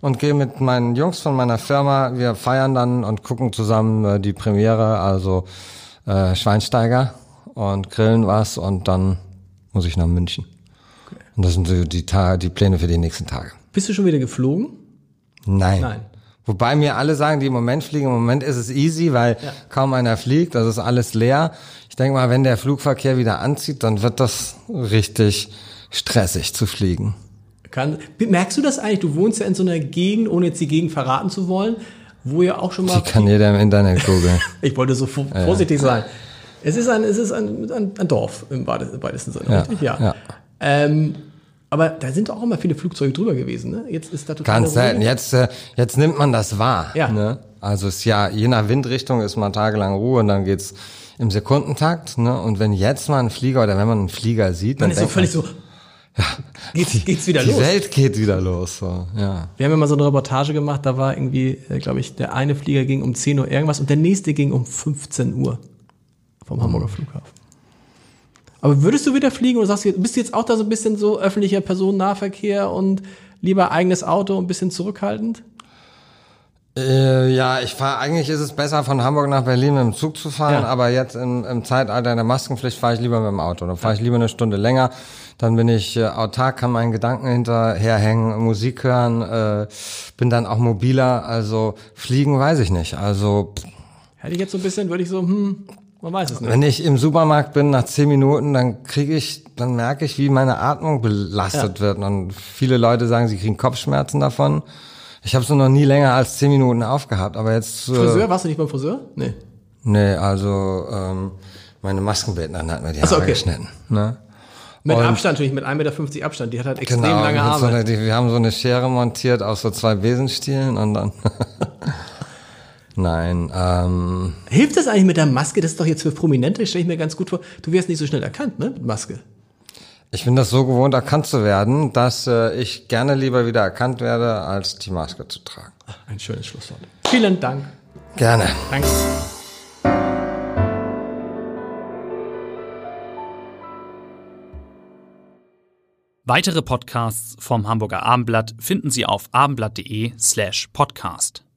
und gehe mit meinen Jungs von meiner Firma. Wir feiern dann und gucken zusammen die Premiere, also Schweinsteiger, und grillen was und dann muss ich nach München. Okay. Und das sind so die Pläne für die nächsten Tage. Bist du schon wieder geflogen? Nein. Wobei mir alle sagen, die im Moment fliegen, im Moment ist es easy, weil kaum einer fliegt, das ist alles leer. Ich denke mal, wenn der Flugverkehr wieder anzieht, dann wird das richtig stressig zu fliegen. Merkst du das eigentlich? Du wohnst ja in so einer Gegend, ohne jetzt die Gegend verraten zu wollen, wo ja auch schon mal... Die kann jeder im Internet googeln. Ich wollte so vorsichtig sein. Es ist ein Dorf im weitesten Sinne, richtig? Ja. Aber da sind auch immer viele Flugzeuge drüber gewesen, ne? Jetzt ist da total ganz selten. Jetzt nimmt man das wahr. Ja. Ne? Also es je nach Windrichtung ist mal tagelang Ruhe und dann geht's im Sekundentakt. Ne? Und wenn jetzt mal ein Flieger oder wenn man einen Flieger sieht, dann ist so völlig so. Ja, geht's wieder los. Die Welt geht wieder los. So. Ja. Wir haben ja mal so eine Reportage gemacht. Da war irgendwie, glaube ich, der eine Flieger ging um 10 Uhr irgendwas und der nächste ging um 15 Uhr. Vom Hamburger Flughafen. Aber würdest du wieder fliegen oder sagst du, bist du jetzt auch da so ein bisschen so öffentlicher Personennahverkehr und lieber eigenes Auto und ein bisschen zurückhaltend? Ich fahre, eigentlich ist es besser, von Hamburg nach Berlin mit dem Zug zu fahren, aber jetzt im Zeitalter der Maskenpflicht fahre ich lieber mit dem Auto. Dann fahre ich lieber eine Stunde länger, dann bin ich autark, kann meinen Gedanken hinterherhängen, Musik hören, bin dann auch mobiler, also fliegen weiß ich nicht. Also hätte ich jetzt so ein bisschen, würde ich so, man weiß es nicht. Wenn ich im Supermarkt bin, nach 10 Minuten, dann merke ich, wie meine Atmung belastet wird. Und viele Leute sagen, sie kriegen Kopfschmerzen davon. Ich habe es noch nie länger als 10 Minuten aufgehabt. Aber jetzt Friseur? Warst du nicht beim Friseur? Nee, also meine Maskenbildnerin hat mir die Haare geschnitten. Ne? Mit Abstand natürlich, mit 1,50 Meter Abstand. Die hat halt extrem lange Arme. Wir haben so eine Schere montiert aus so 2 Besenstielen und dann... Nein. Hilft das eigentlich mit der Maske? Das ist doch jetzt für Prominente, stelle ich mir ganz gut vor. Du wirst nicht so schnell erkannt, ne, mit Maske. Ich bin das so gewohnt, erkannt zu werden, dass ich gerne lieber wieder erkannt werde, als die Maske zu tragen. Ein schönes Schlusswort. Vielen Dank. Gerne. Danke. Weitere Podcasts vom Hamburger Abendblatt finden Sie auf abendblatt.de/podcast.